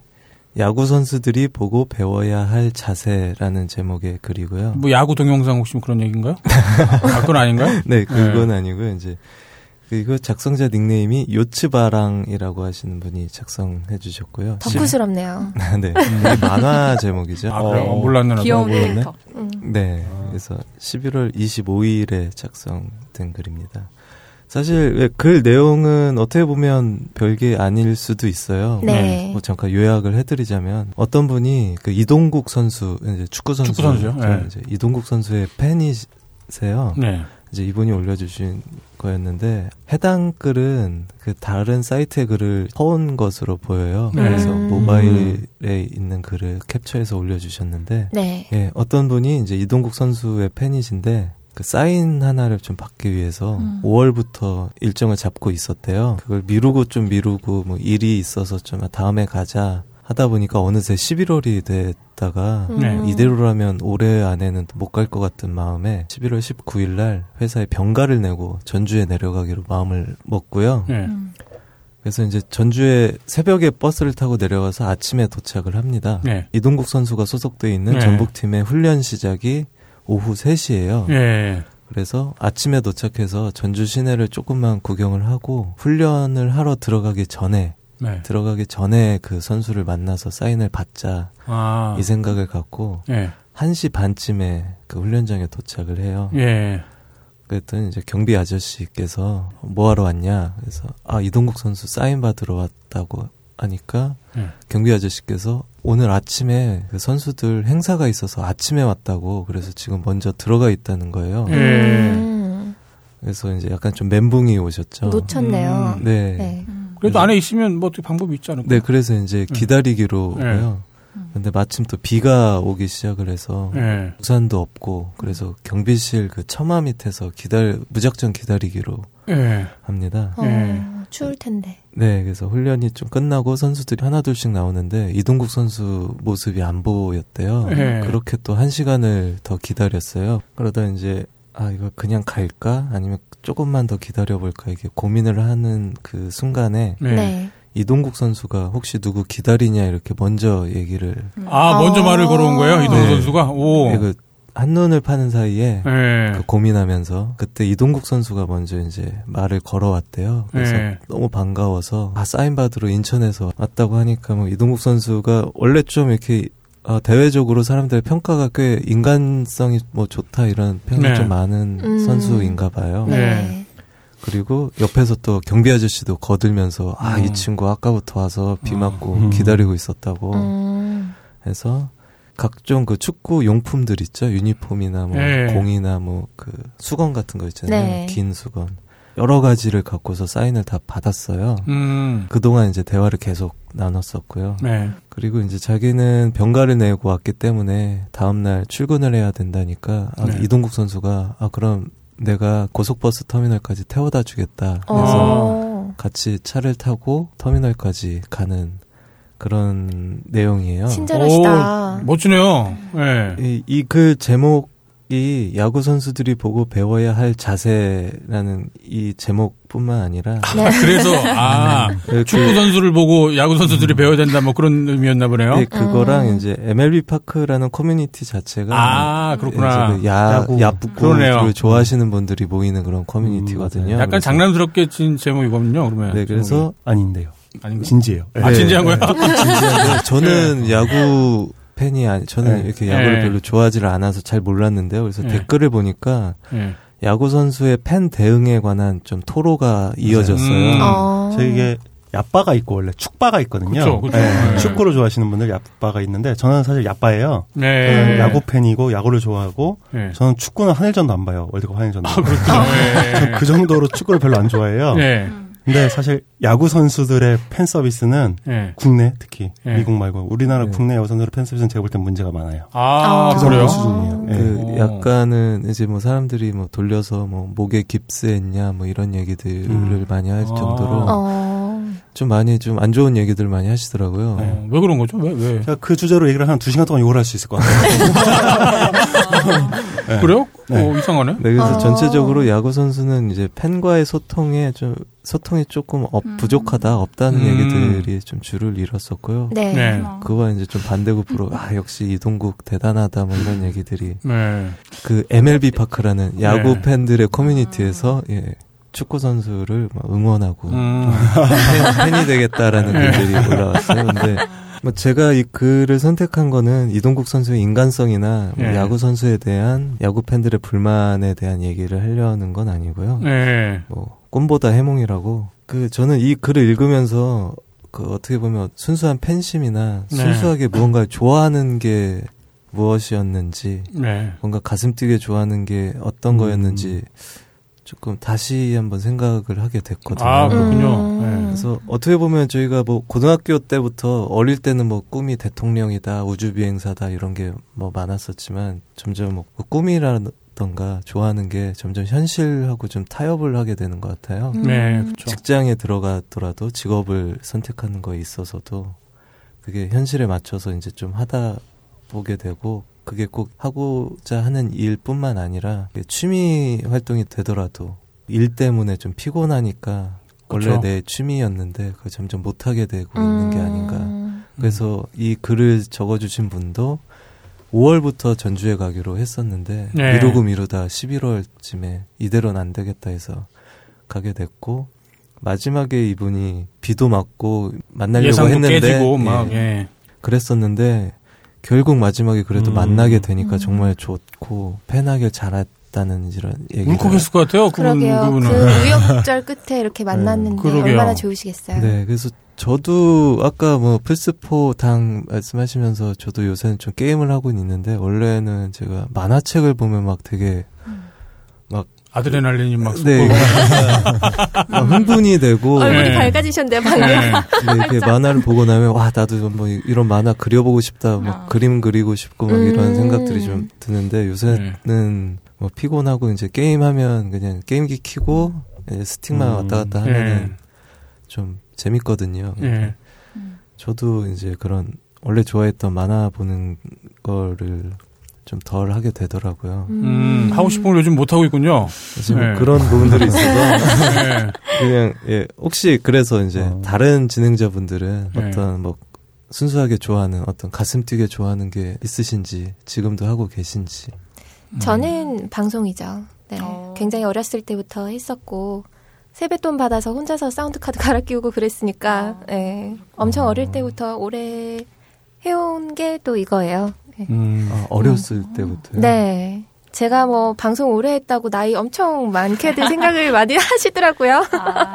야구 선수들이 보고 배워야 할 자세라는 제목의 글이고요. 뭐 야구 동영상 혹시 그런 얘기인가요? 아, 그건 아닌가요? 네, 그건 네. 아니고요. 이제 그리고 작성자 닉네임이 요츠바랑이라고 하시는 분이 작성해 주셨고요. 덕후스럽네요. 네, 만화 제목이죠. 아, 그래? 몰랐네. 귀여운 캐릭터. 네, 그래서 11월 25일에 작성된 글입니다. 사실 글 내용은 어떻게 보면 별게 아닐 수도 있어요. 네. 뭐 잠깐 요약을 해드리자면 어떤 분이 그 이동국 선수, 이제 축구 선수죠. 네. 이제 이동국 선수의 팬이세요. 네. 이제 이분이 올려주신 거였는데 해당 글은 그 다른 사이트의 글을 퍼온 것으로 보여요. 네. 그래서 모바일에 있는 글을 캡처해서 올려주셨는데 네. 예, 어떤 분이 이제 이동국 선수의 팬이신데. 그 사인 하나를 좀 받기 위해서 5월부터 일정을 잡고 있었대요. 그걸 미루고 뭐 일이 있어서 좀 다음에 가자 하다 보니까 어느새 11월이 됐다가 이대로라면 올해 안에는 못 갈 것 같은 마음에 11월 19일 날 회사에 병가를 내고 전주에 내려가기로 마음을 먹고요. 그래서 이제 전주에 새벽에 버스를 타고 내려가서 아침에 도착을 합니다. 네. 이동국 선수가 소속돼 있는 네. 전북팀의 훈련 시작이 오후 3시예요. 예. 그래서 아침에 도착해서 전주 시내를 조금만 구경을 하고 훈련을 하러 들어가기 전에 그 선수를 만나서 사인을 받자 이 생각을 갖고 예. 1시 반쯤에 그 훈련장에 도착을 해요. 예. 그랬더니 이제 경비 아저씨께서 뭐하러 왔냐? 그래서 이동국 선수 사인 받으러 왔다고 하니까 경비 아저씨께서 오늘 아침에 그 선수들 행사가 있어서 아침에 왔다고 그래서 지금 먼저 들어가 있다는 거예요. 그래서 이제 약간 좀 멘붕이 오셨죠. 놓쳤네요. 네. 그래도 안에 있으면 뭐 어떻게 방법이 있지 않을까요? 네, 그래서 이제 기다리기로요. 근데 마침 또 비가 오기 시작을 해서 우산도 없고 그래서 경비실 그 처마 밑에서 무작정 기다리기로 합니다. 추울 텐데. 네, 그래서 훈련이 좀 끝나고 선수들이 하나둘씩 나오는데 이동국 선수 모습이 안 보였대요. 그렇게 또 1시간을 더 기다렸어요. 그러다 이제 이거 그냥 갈까? 아니면 조금만 더 기다려볼까? 이게 고민을 하는 그 순간에 이동국 선수가 혹시 누구 기다리냐 이렇게 먼저 얘기를 먼저 말을 걸어온 거예요? 이동국 선수가? 오. 네, 한눈을 파는 사이에 고민하면서 그때 이동국 선수가 먼저 이제 말을 걸어왔대요. 그래서 너무 반가워서 사인 받으러 인천에서 왔다고 하니까 뭐 이동국 선수가 원래 좀 이렇게 대외적으로 사람들의 평가가 꽤 인간성이 뭐 좋다 이런 평이 좀 많은 선수인가 봐요. 네. 그리고 옆에서 또 경비 아저씨도 거들면서 이 친구 아까부터 와서 비 맞고 기다리고 있었다고 해서 각종 그 축구 용품들 있죠. 유니폼이나 뭐 공이나 뭐 그 수건 같은 거 있잖아요. 긴 수건. 여러 가지를 갖고서 사인을 다 받았어요. 그동안 이제 대화를 계속 나눴었고요. 그리고 이제 자기는 병가를 내고 왔기 때문에 다음날 출근을 해야 된다니까 이동국 선수가 그럼 내가 고속버스 터미널까지 태워다 주겠다. 그래서 같이 차를 타고 터미널까지 가는 그런 내용이에요. 친절하시다. 오, 멋지네요. 네. 이 글 제목이 야구 선수들이 보고 배워야 할 자세라는 이 제목뿐만 아니라 그래서 축구 선수를 보고 야구 선수들이 배워야 된다 뭐 그런 의미였나 보네요. 네, 그거랑 이제 MLB 파크라는 커뮤니티 자체가 그렇구나. 그 야구를 좋아하시는 분들이 모이는 그런 커뮤니티거든요. 약간 장난스럽게 진 제목이거든요. 그러면 네, 그래서 아닌데요. 진지해요. 진지한 거예요? 진지한데 저는 야구 팬이 아니, 저는 이렇게 야구를 별로 좋아하지를 않아서 잘 몰랐는데요. 그래서 댓글을 보니까 야구 선수의 팬 대응에 관한 좀 토로가 이어졌어요. 저게 얍바가 있고 원래 축바가 있거든요. 그렇죠, 그렇죠. 네. 네. 축구를 좋아하시는 분들 얍바가 있는데 저는 사실 얍바예요. 네. 저는 야구 팬이고 야구를 좋아하고 네. 저는 축구는 한일전도 안 봐요. 월드컵 한일전도. 아, 그렇죠. 네. 그 정도로 축구를 별로 안 좋아해요. 네. 근데 사실 야구 선수들의 팬 서비스는 네. 국내 특히 네. 미국 말고 우리나라 네. 국내 야구 선수들의 팬 서비스는 제가 볼 땐 문제가 많아요. 아, 그 정도 수준이에요. 네. 그 약간은 이제 뭐 사람들이 뭐 돌려서 뭐 목에 깁스했냐 뭐 이런 얘기들을 많이 할 정도로 좀 많이 좀 안 좋은 얘기들 많이 하시더라고요. 네. 왜 그런 거죠? 왜? 제가 그 주제로 얘기를 한 2시간 동안 욕을 할 수 있을 것 같아요. 네. 그래요? 네. 이상하네. 네, 그래서 전체적으로 야구 선수는 이제 팬과의 소통이 조금 부족하다, 없다는 얘기들이 좀 줄을 이뤘었고요. 네. 네. 그와 이제 좀 반대급부로, 역시 이동국 대단하다, 뭐 이런 얘기들이. 네. 그 MLB 파크라는 야구 팬들의 커뮤니티에서, 축구 선수를 막 응원하고, 팬이 되겠다라는 글들이 올라왔어요. 근데, 뭐 제가 이 글을 선택한 거는 이동국 선수의 인간성이나 뭐 야구 선수에 대한 야구 팬들의 불만에 대한 얘기를 하려는 건 아니고요. 뭐 꿈보다 해몽이라고. 저는 이 글을 읽으면서 어떻게 보면 순수한 팬심이나 순수하게 무언가를 좋아하는 게 무엇이었는지, 뭔가 가슴 뛰게 좋아하는 게 어떤 거였는지. 조금 다시 한번 생각을 하게 됐거든요. 아, 그렇군요. 그래서 어떻게 보면 저희가 뭐 고등학교 때부터 어릴 때는 뭐 꿈이 대통령이다, 우주비행사다 이런 게 뭐 많았었지만 점점 뭐 꿈이라던가 좋아하는 게 점점 현실하고 좀 타협을 하게 되는 것 같아요. 네, 그렇죠. 직장에 들어가더라도 직업을 선택하는 거에 있어서도 그게 현실에 맞춰서 이제 좀 하다 보게 되고 그게 꼭 하고자 하는 일뿐만 아니라 취미 활동이 되더라도 일 때문에 좀 피곤하니까 그쵸. 원래 내 취미였는데 그걸 점점 못하게 되고 있는 게 아닌가. 그래서 이 글을 적어주신 분도 5월부터 전주에 가기로 했었는데 미루고 미루다 11월쯤에 이대로는 안 되겠다 해서 가게 됐고 마지막에 이분이 비도 맞고 만나려고 했는데 깨지고 막 그랬었는데 결국 마지막에 그래도 만나게 되니까 정말 좋고 팬하길 잘했다는 이런 얘기가 울컥했을 것 같아요. 그러게요. 그 우여곡절 끝에 이렇게 만났는데 얼마나 좋으시겠어요. 네, 그래서 저도 아까 뭐 플스4 당 말씀하시면서 저도 요새는 좀 게임을 하고는 있는데 원래는 제가 만화책을 보면 막 되게 막 아드레날린이 막 네. 흥분이 되고 얼굴이 밝아지셨네요 방금. 이렇게 만화를 보고 나면 와 나도 뭐 이런 만화 그려보고 싶다, 막 그림 그리고 싶고 막 이런 생각들이 좀 드는데 요새는 뭐 피곤하고 이제 게임하면 그냥 게임기 켜고 스틱만 왔다 갔다 하면은 좀 재밌거든요. 저도 이제 그런 원래 좋아했던 만화 보는 거를 좀 덜 하게 되더라고요. 하고 싶은 걸 요즘 못 하고 있군요. 지금 그런 부분들이 있어서 그냥 혹시 그래서 이제 다른 진행자분들은 어떤 뭐 순수하게 좋아하는 어떤 가슴 뛰게 좋아하는 게 있으신지 지금도 하고 계신지. 저는 방송이죠. 네, 굉장히 어렸을 때부터 했었고 세뱃돈 받아서 혼자서 사운드 카드 갈아 끼우고 그랬으니까 엄청 어릴 때부터 오래 해온 게 또 이거예요. 어렸을 때부터요? 네. 제가 뭐 방송 오래 했다고 나이 엄청 많게들 생각을 많이 하시더라고요.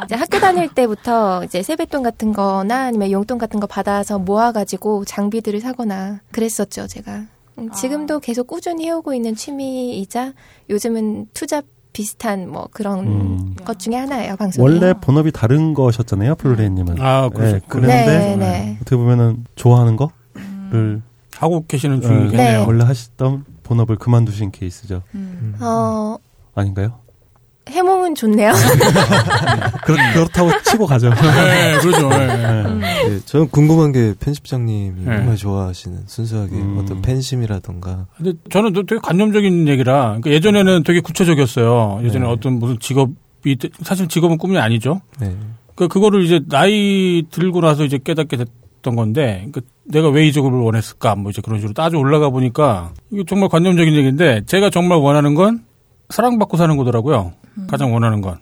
이제 학교 다닐 때부터 이제 세뱃돈 같은 거나 아니면 용돈 같은 거 받아서 모아가지고 장비들을 사거나 그랬었죠, 제가. 지금도 계속 꾸준히 해오고 있는 취미이자 요즘은 투잡 비슷한 뭐 그런 것 중에 하나예요, 방송이. 원래 본업이 다른 거셨잖아요, 플로리님은. 아, 그렇죠. 그런데 어떻게 보면은 좋아하는 거를 하고 계시는 중이네요. 원래 하시던 본업을 그만두신 케이스죠. 아닌가요? 해몽은 좋네요. 그렇다고 치고 가죠. 그렇죠. 저는 궁금한 게 편집장님이 정말 좋아하시는 순수하게 어떤 팬심이라던가. 근데 저는 되게 관념적인 얘기라 그러니까 예전에는 되게 구체적이었어요. 예전에 어떤 무슨 직업이 사실 직업은 꿈이 아니죠. 그러니까 그거를 이제 나이 들고 나서 이제 깨닫게 됐던 건데. 그러니까 내가 왜 이 직업을 원했을까? 뭐 이제 그런 식으로 따져 올라가 보니까 이게 정말 관념적인 얘기인데 제가 정말 원하는 건 사랑받고 사는 거더라고요. 가장 원하는 건.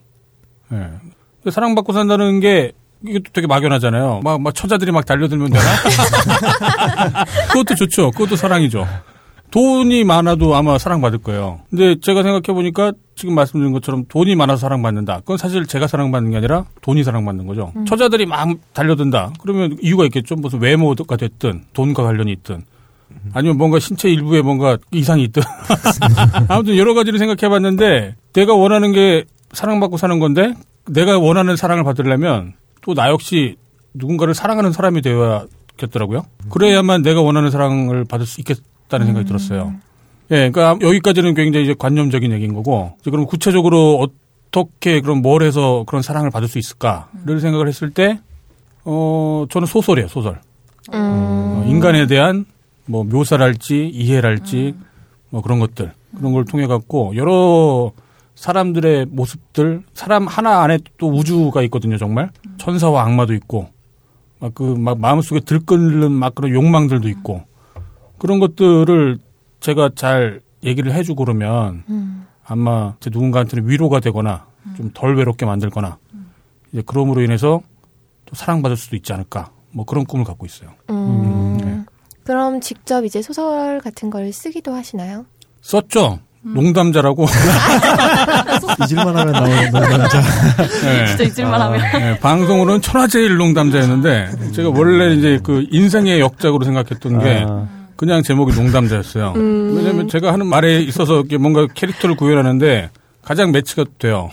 사랑받고 산다는 게 이것도 되게 막연하잖아요. 막 처자들이 막 달려들면 되나? 그것도 좋죠. 그것도 사랑이죠. 돈이 많아도 아마 사랑받을 거예요. 근데 제가 생각해보니까 지금 말씀드린 것처럼 돈이 많아서 사랑받는다. 그건 사실 제가 사랑받는 게 아니라 돈이 사랑받는 거죠. 처자들이 막 달려든다. 그러면 이유가 있겠죠. 무슨 외모가 됐든 돈과 관련이 있든 아니면 뭔가 신체 일부에 뭔가 이상이 있든 아무튼 여러 가지를 생각해봤는데 내가 원하는 게 사랑받고 사는 건데 내가 원하는 사랑을 받으려면 또 나 역시 누군가를 사랑하는 사람이 되어야겠더라고요. 그래야만 내가 원하는 사랑을 받을 수 있겠다는 생각이 들었어요. 예, 그러니까 여기까지는 굉장히 이제 관념적인 얘기인 거고, 이제 그럼 구체적으로 어떻게 그럼 뭘 해서 그런 사랑을 받을 수 있을까를 생각을 했을 때, 저는 소설이에요, 소설. 인간에 대한 뭐 묘사랄지 이해랄지 뭐 그런 것들, 그런 걸 통해 갖고 여러 사람들의 모습들, 사람 하나 안에 또 우주가 있거든요, 정말. 천사와 악마도 있고, 막 그 막 마음속에 들끓는 막 그런 욕망들도 있고, 그런 것들을 제가 잘 얘기를 해주고 그러면 아마 제 누군가한테는 위로가 되거나 좀 덜 외롭게 만들거나 이제 그럼으로 인해서 또 사랑받을 수도 있지 않을까, 뭐 그런 꿈을 갖고 있어요. 네. 그럼 직접 이제 소설 같은 걸 쓰기도 하시나요? 썼죠. 농담자라고. 잊을만 하면 나오는 농담자. 네. 진짜 잊을만 하면. 네, 방송으로는 천하제일 농담자였는데 제가 원래 이제 그 인생의 역작으로 생각했던 게 그냥 제목이 농담자였어요. 왜냐면 제가 하는 말에 있어서 뭔가 캐릭터를 구현하는데 가장 매치가 돼요.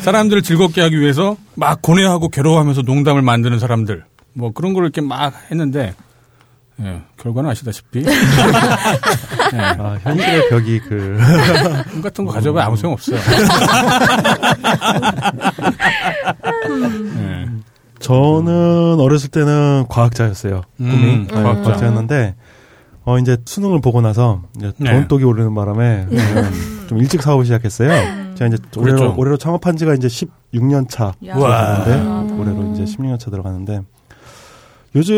사람들을 즐겁게 하기 위해서 막 고뇌하고 괴로워하면서 농담을 만드는 사람들. 뭐 그런 걸 이렇게 막 했는데 예, 결과는 아시다시피. 예. 아, 현실의 벽이 그. 꿈 같은 거 가져봐야 아무 소용 없어요. 예. 저는 어렸을 때는 과학자였어요. 꿈이 과학자였는데 이제 수능을 보고 나서 이제 돈독이 오르는 바람에 좀 일찍 사업을 시작했어요. 제가 이제 올해로 창업한 지가 이제 16년 차 들어갔는데 올해로 이제 16년 차 들어가는데 요즘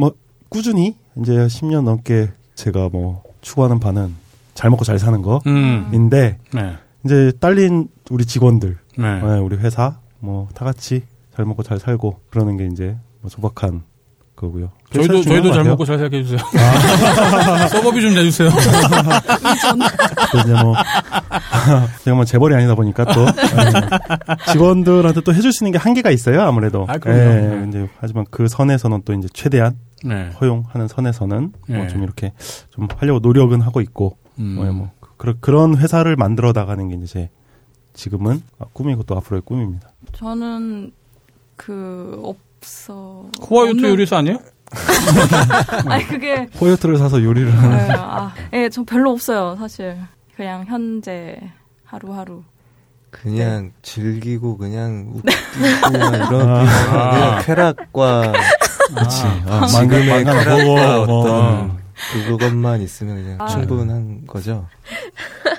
뭐 꾸준히 이제 10년 넘게 제가 뭐 추구하는 바는 잘 먹고 잘 사는 거인데 이제 딸린 우리 직원들, 우리 회사 뭐 다 같이 잘 먹고 잘 살고 그러는 게 이제 뭐 소박한 거고요. 저희도 잘 먹고 잘 살게 해주세요. 아. 서버비 좀 내주세요. 또 이제 뭐 제가 뭐 재벌이 아니다 보니까 또 직원들한테 또 해줄 수 있는 게 한계가 있어요. 아무래도. 아, 그럼요. 예, 이제 하지만 그 선에서는 또 이제 최대한 허용하는 선에서는 뭐 좀 이렇게 좀 하려고 노력은 하고 있고 뭐 그런 회사를 만들어 나가는 게 이제 제 지금은 꿈이고 또 앞으로의 꿈입니다. 저는 호요요 요리사 아니에요? 아니 그게 호요요를 사서 요리를 하는. 예, 전 별로 없어요 사실. 그냥 현재 하루하루. 그냥 네. 즐기고 그냥 웃기고 이런 그냥 쾌락과 만금의 쾌락과 어떤 그것만 있으면 그냥 충분한 거죠.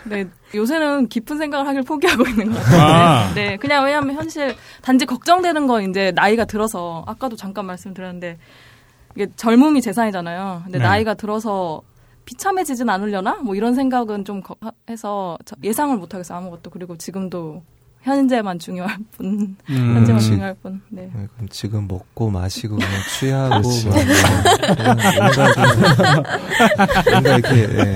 네, 요새는 깊은 생각을 하길 포기하고 있는 것 같아요. 네, 그냥 왜냐하면 현실 단지 걱정되는 건 이제 나이가 들어서 아까도 잠깐 말씀드렸는데 이게 젊음이 재산이잖아요. 근데 나이가 들어서 비참해지진 않으려나? 뭐 이런 생각은 좀 해서 예상을 못 하겠어요. 아무것도. 그리고 지금도 현재만 중요할 뿐. 현재만 중요할 뿐. 네. 그럼 지금 먹고 마시고 그냥 취하고 뭔가 이렇게. 네.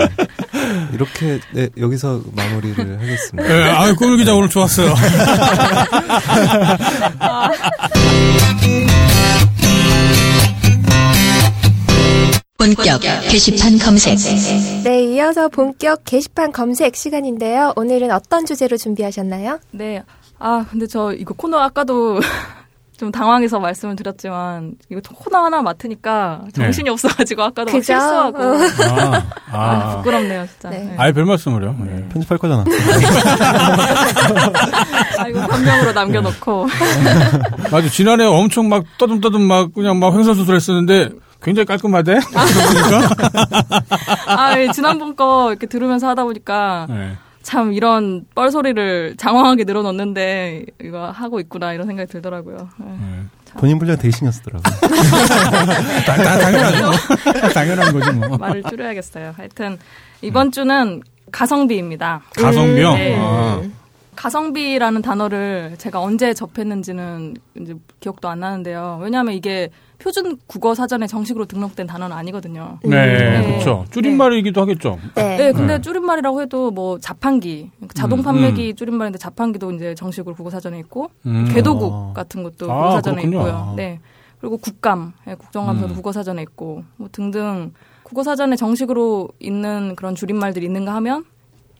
이렇게 네, 여기서 마무리를 하겠습니다. 네, 아유 꼬물 기자 오늘 좋았어요. 본격 게시판 검색. 네, 이어서 본격 게시판 검색 시간인데요. 오늘은 어떤 주제로 준비하셨나요? 네, 아 근데 저 이거 코너 아까도 좀 당황해서 말씀을 드렸지만 이거 코너 하나 맡으니까 정신이 없어가지고 아까도 막 실수하고 부끄럽네요 진짜. 네. 아예 별 말씀을요. 네. 편집할 거잖아. 아 이거 변명으로 남겨놓고. 맞아 지난해 엄청 막 떠듬떠듬 막 그냥 막 횡설수설했었는데 굉장히 깔끔하대. 아 예, 지난번 거 이렇게 들으면서 하다 보니까. 네. 참 이런 뻘소리를 장황하게 늘어놓는데 이거 하고 있구나 이런 생각이 들더라고요. 네. 본인 분량 되게 신경 쓰더라고요. 당연한 거지 뭐. 말을 줄여야겠어요. 하여튼 이번 주는 가성비입니다. 가성비요? 네. 가성비라는 단어를 제가 언제 접했는지는 이제 기억도 안 나는데요. 왜냐하면 이게 표준 국어 사전에 정식으로 등록된 단어는 아니거든요. 네, 네. 그렇죠. 줄임말이기도 하겠죠. 네. 네, 근데 네. 줄임말이라고 해도 뭐 자판기, 자동 판매기 줄임말인데 자판기도 이제 정식으로 국어 사전에 있고 궤도국 같은 것도 국어 사전에 있고요. 네, 그리고 국감, 네, 국정감사도 국어 사전에 있고 뭐 등등 국어 사전에 정식으로 있는 그런 줄임말들이 있는가 하면.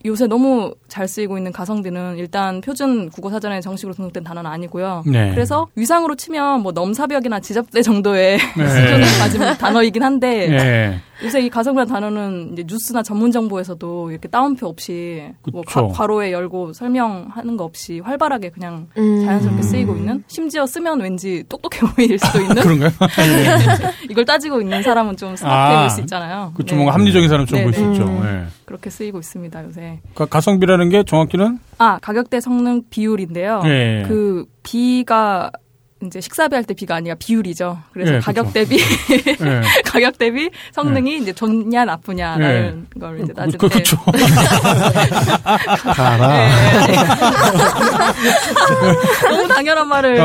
요새 너무 잘 쓰이고 있는 가성비는 일단 표준 국어사전에 정식으로 등록된 단어는 아니고요. 네. 그래서 위상으로 치면 뭐 넘사벽이나 지잡대 정도의 네. 수준을 가진 단어이긴 한데 네. 요새 이 가성비라는 단어는 이제 뉴스나 전문정보에서도 이렇게 따옴표 없이 뭐 괄호에 열고 설명하는 거 없이 활발하게 그냥 자연스럽게 쓰이고 있는 심지어 쓰면 왠지 똑똑해 보일 수도 있는 그런가요? 이걸 따지고 있는 사람은 좀 스마트해 보일 수 있잖아요. 그렇죠. 네. 뭔가 합리적인 사람은 좀 볼 수 있죠. 네. 그렇게 쓰이고 있습니다. 요새. 가성비라는 게 정확히는? 아, 가격대 성능 비율인데요. 네. 그 비가 이제 식사비 할 때 비가 아니라 비율이죠. 그래서 네, 가격 대비 네. 가격 대비 성능이 네. 이제 좋냐 나쁘냐라는 네. 걸 이제 따질 때. 그렇죠. 가라. 네. 너무 당연한 말을.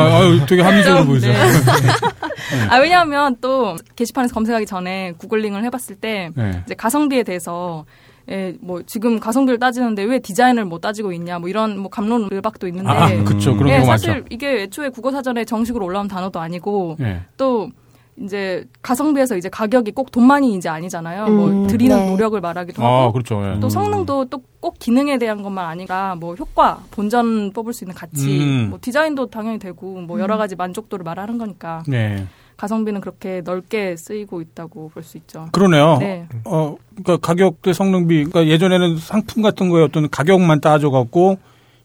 되게 합리적으로 보이죠. 네. 네. 아 왜냐하면 또 게시판에서 검색하기 전에 구글링을 해봤을 때 네. 이제 가성비에 대해서. 예, 뭐 지금 가성비를 따지는데 왜 디자인을 뭐 따지고 있냐, 뭐 이런 뭐 갑론을박도 있는데, 그렇죠, 그런 예, 거 사실 맞죠. 이게 애초에 국어사전에 정식으로 올라온 단어도 아니고 예. 또 이제 가성비에서 이제 가격이 꼭 돈만이 아니잖아요. 뭐 드리는 네. 노력을 말하기도 하고, 그렇죠. 예. 또 성능도 또 꼭 기능에 대한 것만 아니라 뭐 효과, 본전 뽑을 수 있는 가치, 뭐 디자인도 당연히 되고 뭐 여러 가지 만족도를 말하는 거니까. 네. 가성비는 그렇게 넓게 쓰이고 있다고 볼 수 있죠. 그러네요. 네. 그러니까 가격대 성능비. 그러니까 예전에는 상품 같은 거에 어떤 가격만 따져갖고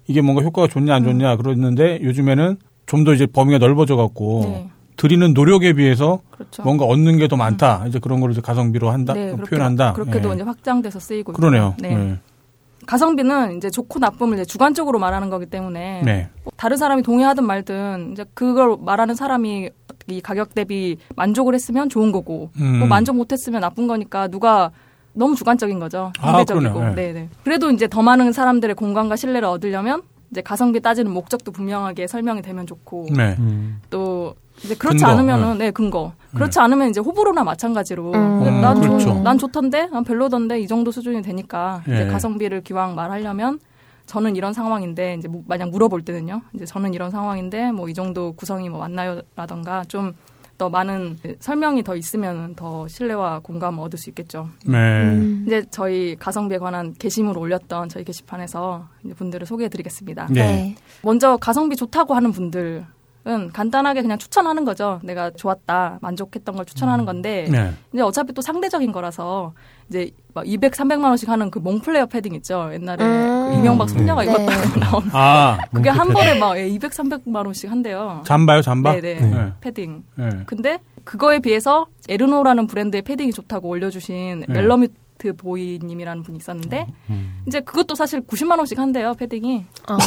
이게 뭔가 효과가 좋냐 안 좋냐 그랬는데 요즘에는 좀 더 이제 범위가 넓어져갖고 네. 드리는 노력에 비해서 그렇죠. 뭔가 얻는 게 더 많다. 이제 그런 걸 이제 가성비로 한다. 네, 표현한다. 그렇게도 네. 이제 확장돼서 쓰이고. 그러네요. 네. 네. 가성비는 이제 좋고 나쁨을 이제 주관적으로 말하는 거기 때문에 네. 다른 사람이 동의하든 말든 이제 그걸 말하는 사람이 이 가격 대비 만족을 했으면 좋은 거고 뭐 만족 못했으면 나쁜 거니까 누가 너무 주관적인 거죠. 상대적이고. 네. 그래도 이제 더 많은 사람들의 공감과 신뢰를 얻으려면 이제 가성비 따지는 목적도 분명하게 설명이 되면 좋고 네. 또 이제 그렇지 근거, 않으면은 네 근거 그렇지 않으면 이제 호불호나 마찬가지로 난 그렇죠. 난 좋던데 난 별로던데 이 정도 수준이 되니까 네. 이제 가성비를 기왕 말하려면. 저는 이런 상황인데 이제 만약 물어볼 때는요. 이제 저는 이런 상황인데 뭐 이 정도 구성이 뭐 맞나요라던가 좀 더 많은 설명이 더 있으면 더 신뢰와 공감을 얻을 수 있겠죠. 네. 이제 저희 가성비에 관한 게시물을 올렸던 저희 게시판에서 이제 분들을 소개해드리겠습니다. 네. 먼저 가성비 좋다고 하는 분들은 간단하게 그냥 추천하는 거죠. 내가 좋았다, 만족했던 걸 추천하는 건데 네. 이제 어차피 또 상대적인 거라서 이제 막 200, 300만 원씩 하는 그 몽클레어 패딩 있죠. 옛날에 그 이명박 손녀가 입었다고 나온. 아, 그게 한 벌에 막 200, 300만 원씩 한대요. 잠바요, 잠바? 네네. 네. 패딩. 네. 근데 그거에 비해서 에르노라는 브랜드의 패딩이 좋다고 올려주신 네. 멜러뮤트 보이님이라는 분이 있었는데 이제 그것도 사실 90만 원씩 한대요, 패딩이. 아.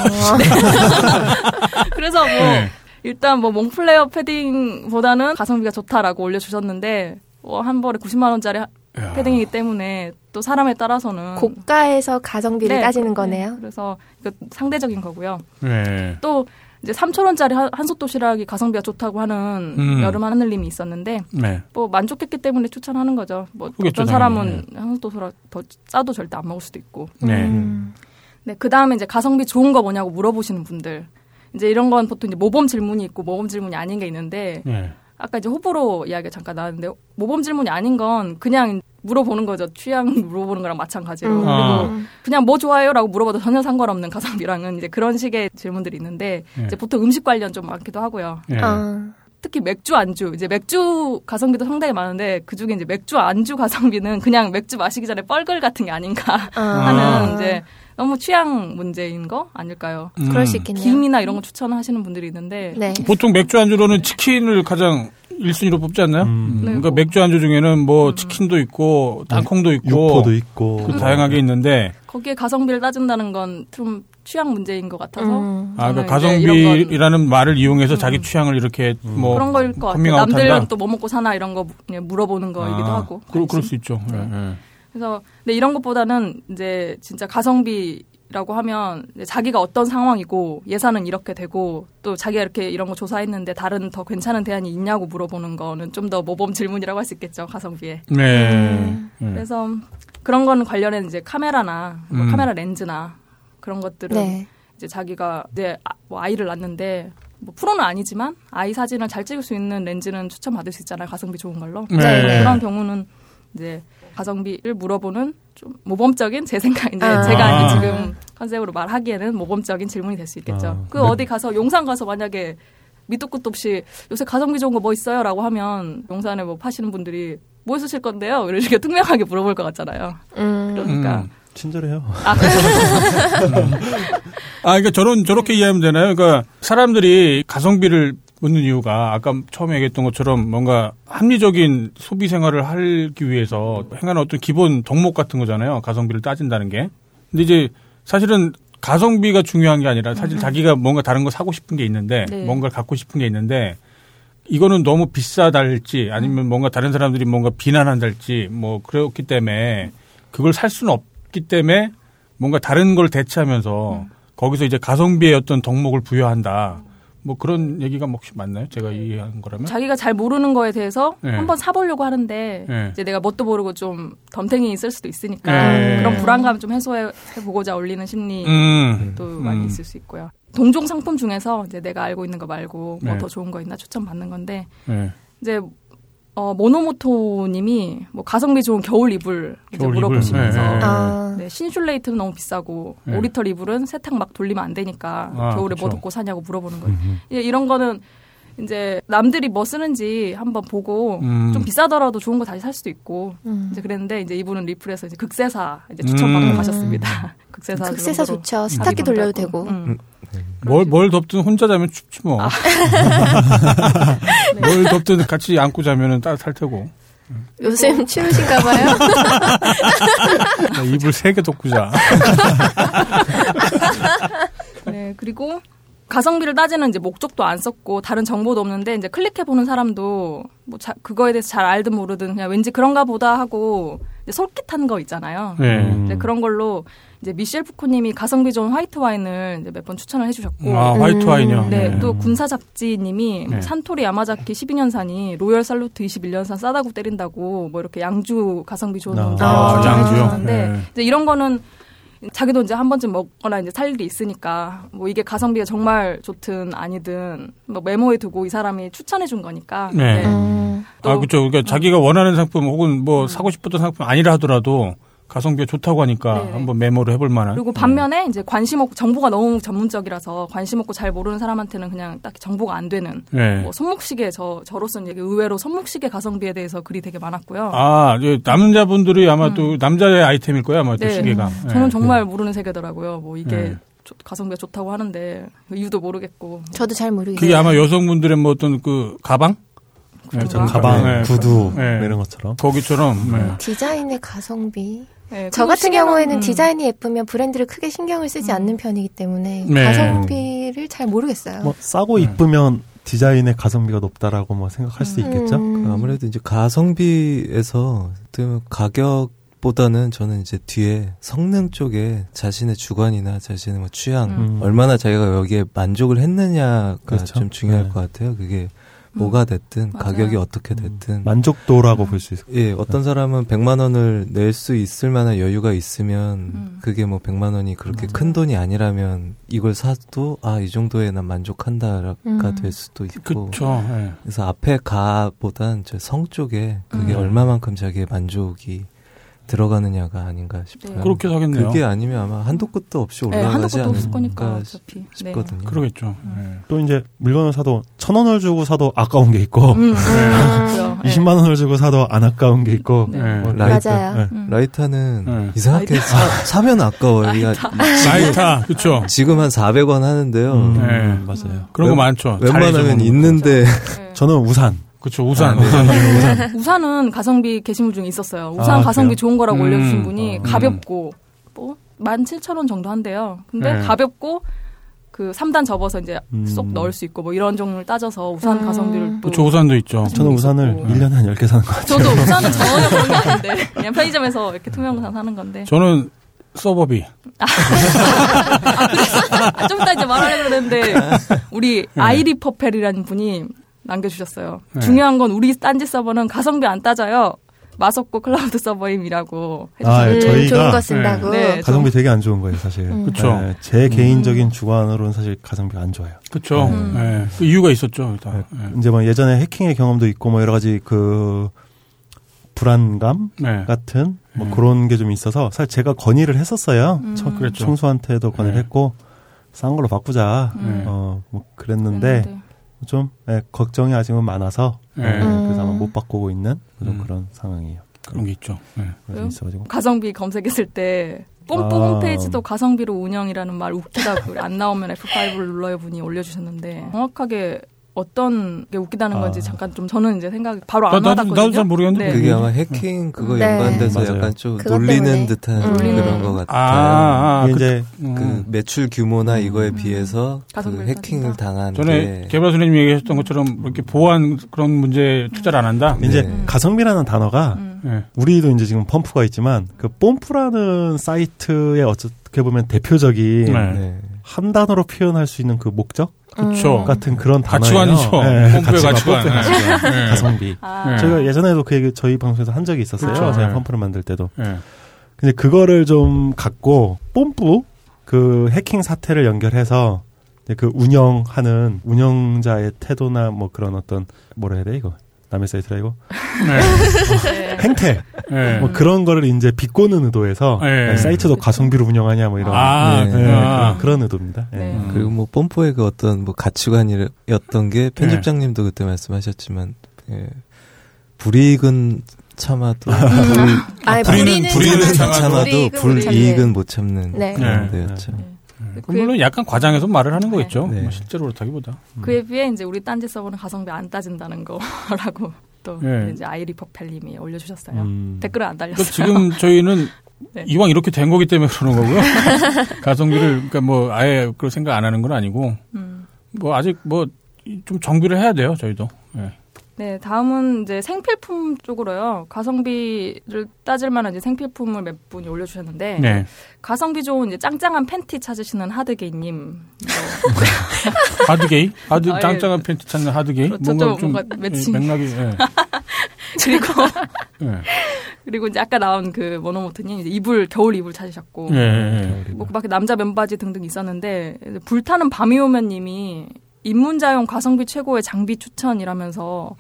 그래서 뭐 네. 일단 뭐 몽클레어 패딩보다는 가성비가 좋다라고 올려주셨는데 한 벌에 90만 원짜리 패딩이기 때문에 또 사람에 따라서는 고가에서 가성비를 네, 따지는 거네요. 그래서 이거 상대적인 거고요. 네. 또 이제 3,000원짜리 한솥 도시락이 가성비가 좋다고 하는 여름 하늘님이 있었는데 네. 뭐 만족했기 때문에 추천하는 거죠. 뭐 그렇겠죠, 어떤 사람은 네. 한솥 도시락 더 싸도 절대 안 먹을 수도 있고. 네. 네. 그 다음에 이제 가성비 좋은 거 뭐냐고 물어보시는 분들 이제 이런 건 보통 이제 모범 질문이 있고 모범 질문이 아닌 게 있는데. 네. 아까 이제 호불호 이야기가 잠깐 나왔는데 모범 질문이 아닌 건 그냥 물어보는 거죠. 취향 물어보는 거랑 마찬가지로. 그리고 그냥 뭐 좋아해요라고 물어봐도 전혀 상관없는 가성비랑은 이제 그런 식의 질문들이 있는데 예. 이제 보통 음식 관련 좀 많기도 하고요. 예. 특히 맥주 안주 이제 맥주 가성비도 상당히 많은데 그 중에 이제 맥주 안주 가성비는 그냥 맥주 마시기 전에 뻘글 같은 게 아닌가 하는 이제. 너무 취향 문제인 거 아닐까요? 그럴 수 있겠네요. 김이나 이런 거 추천하시는 분들이 있는데 네. 보통 맥주 안주로는 치킨을 가장 1순위로 뽑지 않나요? 네, 그러니까 뭐. 맥주 안주 중에는 뭐 치킨도 있고 땅콩도 있고 육포도 있고 다양하게 있는데 거기에 가성비를 따진다는 건 좀 취향 문제인 것 같아서 아, 그러니까 가성비라는 말을 이용해서 자기 취향을 이렇게 뭐 그런 거일 것 같아요. 남들은 또 뭐 먹고 사나 이런 거 물어보는 거이기도 하고 그럴 수 있죠. 네. 네. 그래서 근데 이런 것보다는 이제 진짜 가성비 라고 하면 자기가 어떤 상황이고 예산은 이렇게 되고 또 자기가 이렇게 이런 거 조사했는데 다른 더 괜찮은 대안이 있냐고 물어보는 거는 좀 더 모범 질문이라고 할 수 있겠죠, 가성비에. 네. 그래서 그런 거는 관련해서 이제 카메라나 뭐 카메라 렌즈나 그런 것들은 네. 이제 자기가 이제 뭐 아이를 낳는데 뭐 프로는 아니지만 아이 사진을 잘 찍을 수 있는 렌즈는 추천받을 수 있잖아요, 가성비 좋은 걸로. 네. 그런 경우는 이제 가성비를 물어보는 좀 모범적인 제 생각인데 제가 지금 컨셉으로 말하기에는 모범적인 질문이 될 수 있겠죠. 그 어디 가서 용산 가서 만약에 밑도 끝도 없이 요새 가성비 좋은 거 뭐 있어요? 라고 하면 용산에 뭐 파시는 분들이 뭐 쓰실 건데요? 이런 식으로 특명하게 물어볼 것 같잖아요. 그러니까 친절해요. 그러니까 저렇게 이해하면 되나요? 그러니까 사람들이 가성비를 묻는 이유가 아까 처음에 얘기했던 것처럼 뭔가 합리적인 소비 생활을 하기 위해서 행하는 어떤 기본 덕목 같은 거잖아요. 가성비를 따진다는 게. 근데 이제 사실은 가성비가 중요한 게 아니라 사실 자기가 뭔가 다른 거 사고 싶은 게 있는데 네. 뭔가를 갖고 싶은 게 있는데 이거는 너무 비싸다 할지 아니면 뭔가 다른 사람들이 뭔가 비난한다 할지 뭐 그렇기 때문에 그걸 살 수는 없기 때문에 뭔가 다른 걸 대체하면서 거기서 이제 가성비의 어떤 덕목을 부여한다. 뭐 그런 얘기가 혹시 맞나요? 제가 이해한 거라면? 자기가 잘 모르는 거에 대해서 네. 한번 사보려고 하는데 네. 이제 내가 뭣도 모르고 좀 덤탱이 있을 수도 있으니까 네. 그런 불안감 좀 해소해보고자 올리는 심리도 많이 있을 수 있고요. 동종 상품 중에서 이제 내가 알고 있는 거 말고 뭐 더 네. 좋은 거 있나 추천받는 건데 네. 이제 모노모토님이 뭐 가성비 좋은 겨울 이불 이제 물어보시면서 네. 네, 신슐레이트는 너무 비싸고 네. 오리털 이불은 세탁 막 돌리면 안 되니까 겨울에 그쵸. 뭐 덮고 사냐고 물어보는 거예요. 이런 거는 이제 남들이 뭐 쓰는지 한번 보고 좀 비싸더라도 좋은 거 다시 살 수도 있고 이제 그랬는데 이제 이분은 리플에서 이제 극세사 이제 추천받고 가셨습니다. 극세사 좋죠. 세탁기 돌려도 되고. 뭘 덮든 혼자 자면 춥지 뭐. 네. 뭘 덮든 같이 안고 자면은 따뜻할 테고. 요즘 추우신가 봐요. 이불 3개 덮고 자. 네, 그리고 가성비를 따지는 이제 목적도 안 썼고 다른 정보도 없는데 이제 클릭해 보는 사람도 뭐 그거에 대해서 잘 알든 모르든 그냥 왠지 그런가 보다 하고 이제 솔깃한 거 있잖아요. 이제 그런 걸로 이제 미셸 푸코님이 가성비 좋은 화이트 와인을 이제 몇 번 추천을 해주셨고, 화이트 와인이요. 네, 네. 또 군사 잡지님이 네. 산토리 야마자키 12년산이 로열살루트 21년산 싸다고 때린다고 뭐 이렇게 양주 가성비 좋은 양주요. 네. 이제 이런 거는 자기도 이제 한 번쯤 먹거나 이제 살 일이 있으니까 뭐 이게 가성비가 정말 좋든 아니든 뭐 메모에 두고 이 사람이 추천해 준 거니까. 네. 그렇죠. 그러니까 자기가 원하는 상품 혹은 뭐 사고 싶었던 상품 아니라 하더라도 가성비가 좋다고 하니까 네네. 한번 메모를 해볼 만한. 그리고 반면에 이제 관심 없고 정보가 너무 전문적이라서 관심 없고 잘 모르는 사람한테는 그냥 딱히 정보가 안 되는. 네. 뭐 손목시계 저로서는 의외로 손목시계 가성비에 대해서 글이 되게 많았고요. 남자분들이 아마 또 남자의 아이템일 거예요, 아마 또 네. 시계가. 저는 정말 모르는 세계더라고요. 뭐 이게. 네. 가성비가 좋다고 하는데 이유도 모르겠고. 저도 잘 모르겠어요. 그게 아마 여성분들의 뭐 어떤 그 가방? 그렇죠. 가방, 네. 구두 네. 이런 것처럼. 거기처럼. 네. 디자인의 가성비. 네, 저 같은 경우에는 디자인이 예쁘면 브랜드를 크게 신경을 쓰지 않는 편이기 때문에 네. 가성비를 잘 모르겠어요. 뭐 싸고 이쁘면 디자인의 가성비가 높다라고 뭐 생각할 수 있겠죠. 아무래도 이제 가성비에서 가격보다는 저는 이제 뒤에 성능 쪽에 자신의 주관이나 자신의 뭐 취향 얼마나 자기가 여기에 만족을 했느냐가 그렇죠? 좀 중요할 네. 것 같아요. 그게. 뭐가 됐든 맞아요. 가격이 어떻게 됐든 만족도라고 볼 수 있어요. 예, 어떤 사람은 100만 원을 낼 수 있을 만한 여유가 있으면 그게 뭐 100만 원이 그렇게 큰 돈이 아니라면 이걸 사도 이 정도에 난 만족한다가 될 수도 있고. 그렇죠. 예. 그래서 앞에 가보단 저 성 쪽에 그게 얼마만큼 자기의 만족이 들어가느냐가 아닌가 싶어요. 네. 그렇게 하겠네요. 그게 아니면 아마 한도 끝도 없이 올라가지 않을까 싶거든요. 네. 그러겠죠. 네. 또 이제 물건을 사도 1,000원을 주고 사도 아까운 게 있고 20만 원을 주고 사도 안 아까운 게 있고 네. 뭐 라이터. 맞아요. 네. 라이터는 이상하게 사면 아까워요. 라이터. 그렇죠. 지금 한 400원 하는데요. 맞아요. 그런 거 많죠. 웬만하면 있는데 네. 저는 우산. 그렇죠. 우산. 우산은 가성비 게시물 중에 있었어요. 우산 가성비 좋은 거라고 올려주신 분이 가볍고 뭐 17,000원 정도 한대요. 근데 가볍고 그 3단 접어서 이제 쏙 넣을 수 있고 뭐 이런 종류를 따져서 우산 가성비를 또. 그렇죠. 우산도 있죠. 저는 우산을 1년에 한 10개 사는 것 같아요. 저도 우산은 전혀 그런 게 아닌데 그냥 편의점에서 이렇게 투명우산 사는 건데. 저는 서버비. 아, 좀 이따 이제 말하려고 그랬는데 우리 아이리 퍼펠이라는 분이 남겨주셨어요. 네. 중요한 건 우리 딴지 서버는 가성비 안 따져요. 맛없고 클라우드 서버임이라고 해주셨어요. 저희가 좋은 거 쓴다고. 네. 가성비 되게 안 좋은 거예요, 사실. 그렇죠. 네, 제 개인적인 주관으로는 사실 가성비가 안 좋아요. 그렇죠. 네. 그 이유가 있었죠. 일단. 네. 이제 뭐 예전에 해킹의 경험도 있고 뭐 여러 가지 그 불안감 같은 뭐 그런 게 좀 있어서 사실 제가 건의를 했었어요. 그랬죠. 청수한테도 건의를 했고 싼 걸로 바꾸자. 뭐 그랬는데. 좀 걱정이 아직은 많아서 그래서 아마 못 바꾸고 있는 그런 상황이에요. 그런 게 있죠. 네. 가성비 검색했을 때 뽐뿌 홈페이지도 가성비로 운영이라는 말 웃기다고 안 나오면 F5를 눌러요 분이 올려주셨는데 정확하게 어떤 게 웃기다는 건지 잠깐 좀 저는 이제 생각이 바로 안 나왔거든요. 나도 잘 모르겠는데. 네. 그게 아마 해킹 그거 연관돼서 네. 약간 좀 놀리는 듯한 그런 것 같아요. 이제 그 매출 규모나 이거에 비해서 그 해킹을 당한 전에 게. 개발 선생님이 얘기하셨던 것처럼 이렇게 보안 그런 문제에 투자를 안 한다. 이제 가성비라는 단어가 우리도 이제 지금 펌프가 있지만 그 뽐프라는 사이트의 어떻게 보면 대표적인 한 단어로 표현할 수 있는 그 목적? 그쵸. 같은 그런 단어예요. 가치관이죠. 네, 가치관. 네. 가성비. 저희가 예전에도 그 얘기 저희 방송에서 한 적이 있었어요. 그쵸. 제가 펌프를 만들 때도. 근데 그거를 좀 갖고 뽐뿌 그 해킹 사태를 연결해서 그 운영하는 운영자의 태도나 뭐 그런 어떤 뭐라 해야 돼 이거 남의 사이트라 이거 행태 뭐 그런 거를 이제 비꼬는 의도에서 사이트도 가성비로 운영하냐 뭐 이런 그런 의도입니다. 그리고 뭐 뽐뿌의 그 어떤 뭐 가치관이었던 게 편집장님도 그때 말씀하셨지만 불이익은 참아도 불이익은 참아도 불이익은 못 참는 그런 데였죠. 물론 약간 과장해서 말을 하는 거겠죠. 네. 실제로 그렇다기보다. 그에 비해 이제 우리 딴지 서버는 가성비 안 따진다는 거라고 또 이제 아이리퍼펠님이 올려주셨어요. 댓글은 안 달렸어요. 지금 저희는 이왕 이렇게 된 거기 때문에 그러는 거고요. 가성비를 그러니까 뭐 아예 그런 생각 안 하는 건 아니고 뭐 아직 뭐 좀 정비를 해야 돼요. 저희도. 네, 다음은 이제 생필품 쪽으로요. 가성비를 따질 만한 이제 생필품을 몇 분이 올려주셨는데 가성비 좋은 이제 짱짱한 팬티 찾으시는 하드게이님. 하드게이? 짱짱한 팬티 찾는 하드게이? 그렇죠, 뭔가 매칭 맥락이. 그리고 이제 아까 나온 그 모노모트님 이제 이불 겨울 이불 찾으셨고, 뭐 막 남자 면바지 등등 있었는데 불타는 밤이 오면님이. 입문자용 가성비 최고의 장비 추천이라면서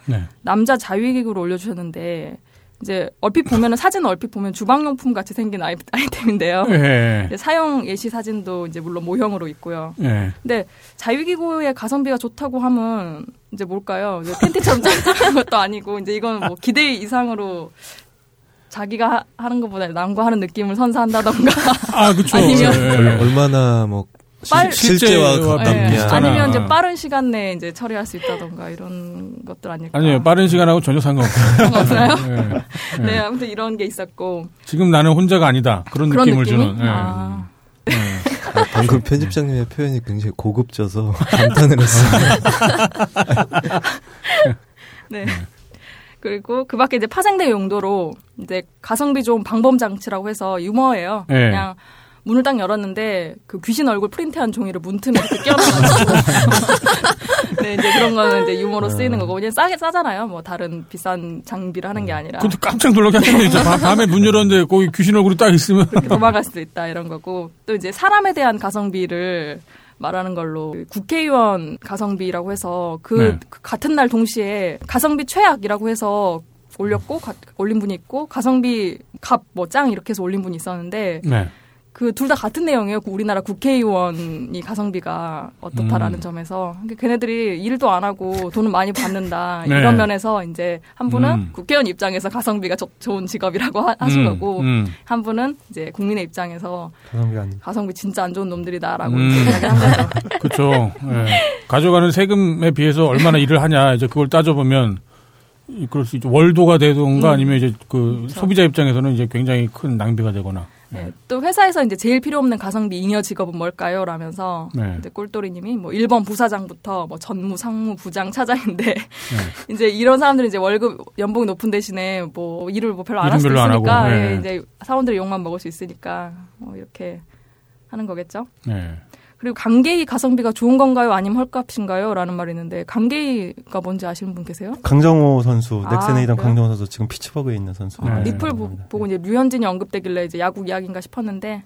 남자 자위기구를 올려주셨는데 이제 얼핏 보면은 사진 얼핏 보면 주방용품 같이 생긴 아이템인데요. 사용 예시 사진도 이제 물론 모형으로 있고요. 근데 자위기구의 가성비가 좋다고 하면 이제 뭘까요? 이제 팬티처럼 짱짱한 것도 아니고 이제 이건 뭐 기대 이상으로. 자기가 하는 것보다 남과 하는 느낌을 선사한다던가. 그렇죠. 아니면 얼마나 뭐. 실제와 가깝냐. 아니면 이제 빠른 시간 내에 이제 처리할 수 있다던가 이런 것들 아닐까. 아니요, 빠른 시간하고 전혀 상관없어요. 네, 아무튼 이런 게 있었고. 지금 나는 혼자가 아니다. 그런 느낌을 주는. 방금 편집장님의 표현이 굉장히 고급져서 감탄을 했어요. 네. 그리고 그 밖에 이제 파생된 용도로 이제 가성비 좋은 방범 장치라고 해서 유머예요. 그냥. 문을 딱 열었는데 그 귀신 얼굴 프린트한 종이를 문틈에 이렇게 끼워넣어가지고 네 이제 그런 거는 이제 유머로 쓰이는 거고 그냥 싸게 싸잖아요. 뭐 다른 비싼 장비를 하는 게 아니라. 근데 깜짝 놀라게 하는데 이제 밤에 문 열었는데 거기 귀신 얼굴이 딱 있으면 도망갈 수도 있다 이런 거고 또 이제 사람에 대한 가성비를 말하는 걸로 국회의원 가성비라고 해서 그 같은 날 동시에 가성비 최악이라고 해서. 올렸고 올린 분이 있고 가성비 갑 뭐 짱 이렇게 해서 올린 분이 있었는데 그 둘 다 같은 내용이에요. 우리나라 국회의원이 가성비가 어떻다라는 점에서 걔네들이 일도 안 하고 돈은 많이 받는다 이런 면에서 이제 한 분은 국회의원 입장에서 가성비가 좋은 직업이라고 하신 거고 한 분은 이제 국민의 입장에서 가성비 진짜 안 좋은 놈들이다라고 이야기를 한 거죠. 그렇죠. 가져가는 세금에 비해서 얼마나 일을 하냐 이제 그걸 따져보면. 그럴 수 있죠. 월도가 되던가 아니면 이제 그 소비자 입장에서는 이제 굉장히 큰 낭비가 되거나. 네. 또 회사에서 이제 제일 필요 없는 가성비 잉여 직업은 뭘까요? 라면서 네. 이제 꼴돌이님이 뭐 1번 부사장부터 뭐 전무, 상무, 부장, 차장인데 네. 이제 이런 사람들은 이제 월급 연봉이 높은 대신에 뭐 일을 뭐 별로 안 할 수 있으니까 네. 이제 사원들의 욕만 먹을 수 있으니까 뭐 이렇게 하는 거겠죠. 네. 그리고 감개의 가성비가 좋은 건가요? 아니면 헐값인가요? 라는 말이 있는데 감개의가 뭔지 아시는 분 계세요? 강정호 선수, 넥센에이던 강정호 선수 지금 피츠버그에 있는 선수. 아, 네. 리플 보고 이제 류현진이 언급되길래 이제 야구 이야기인가 싶었는데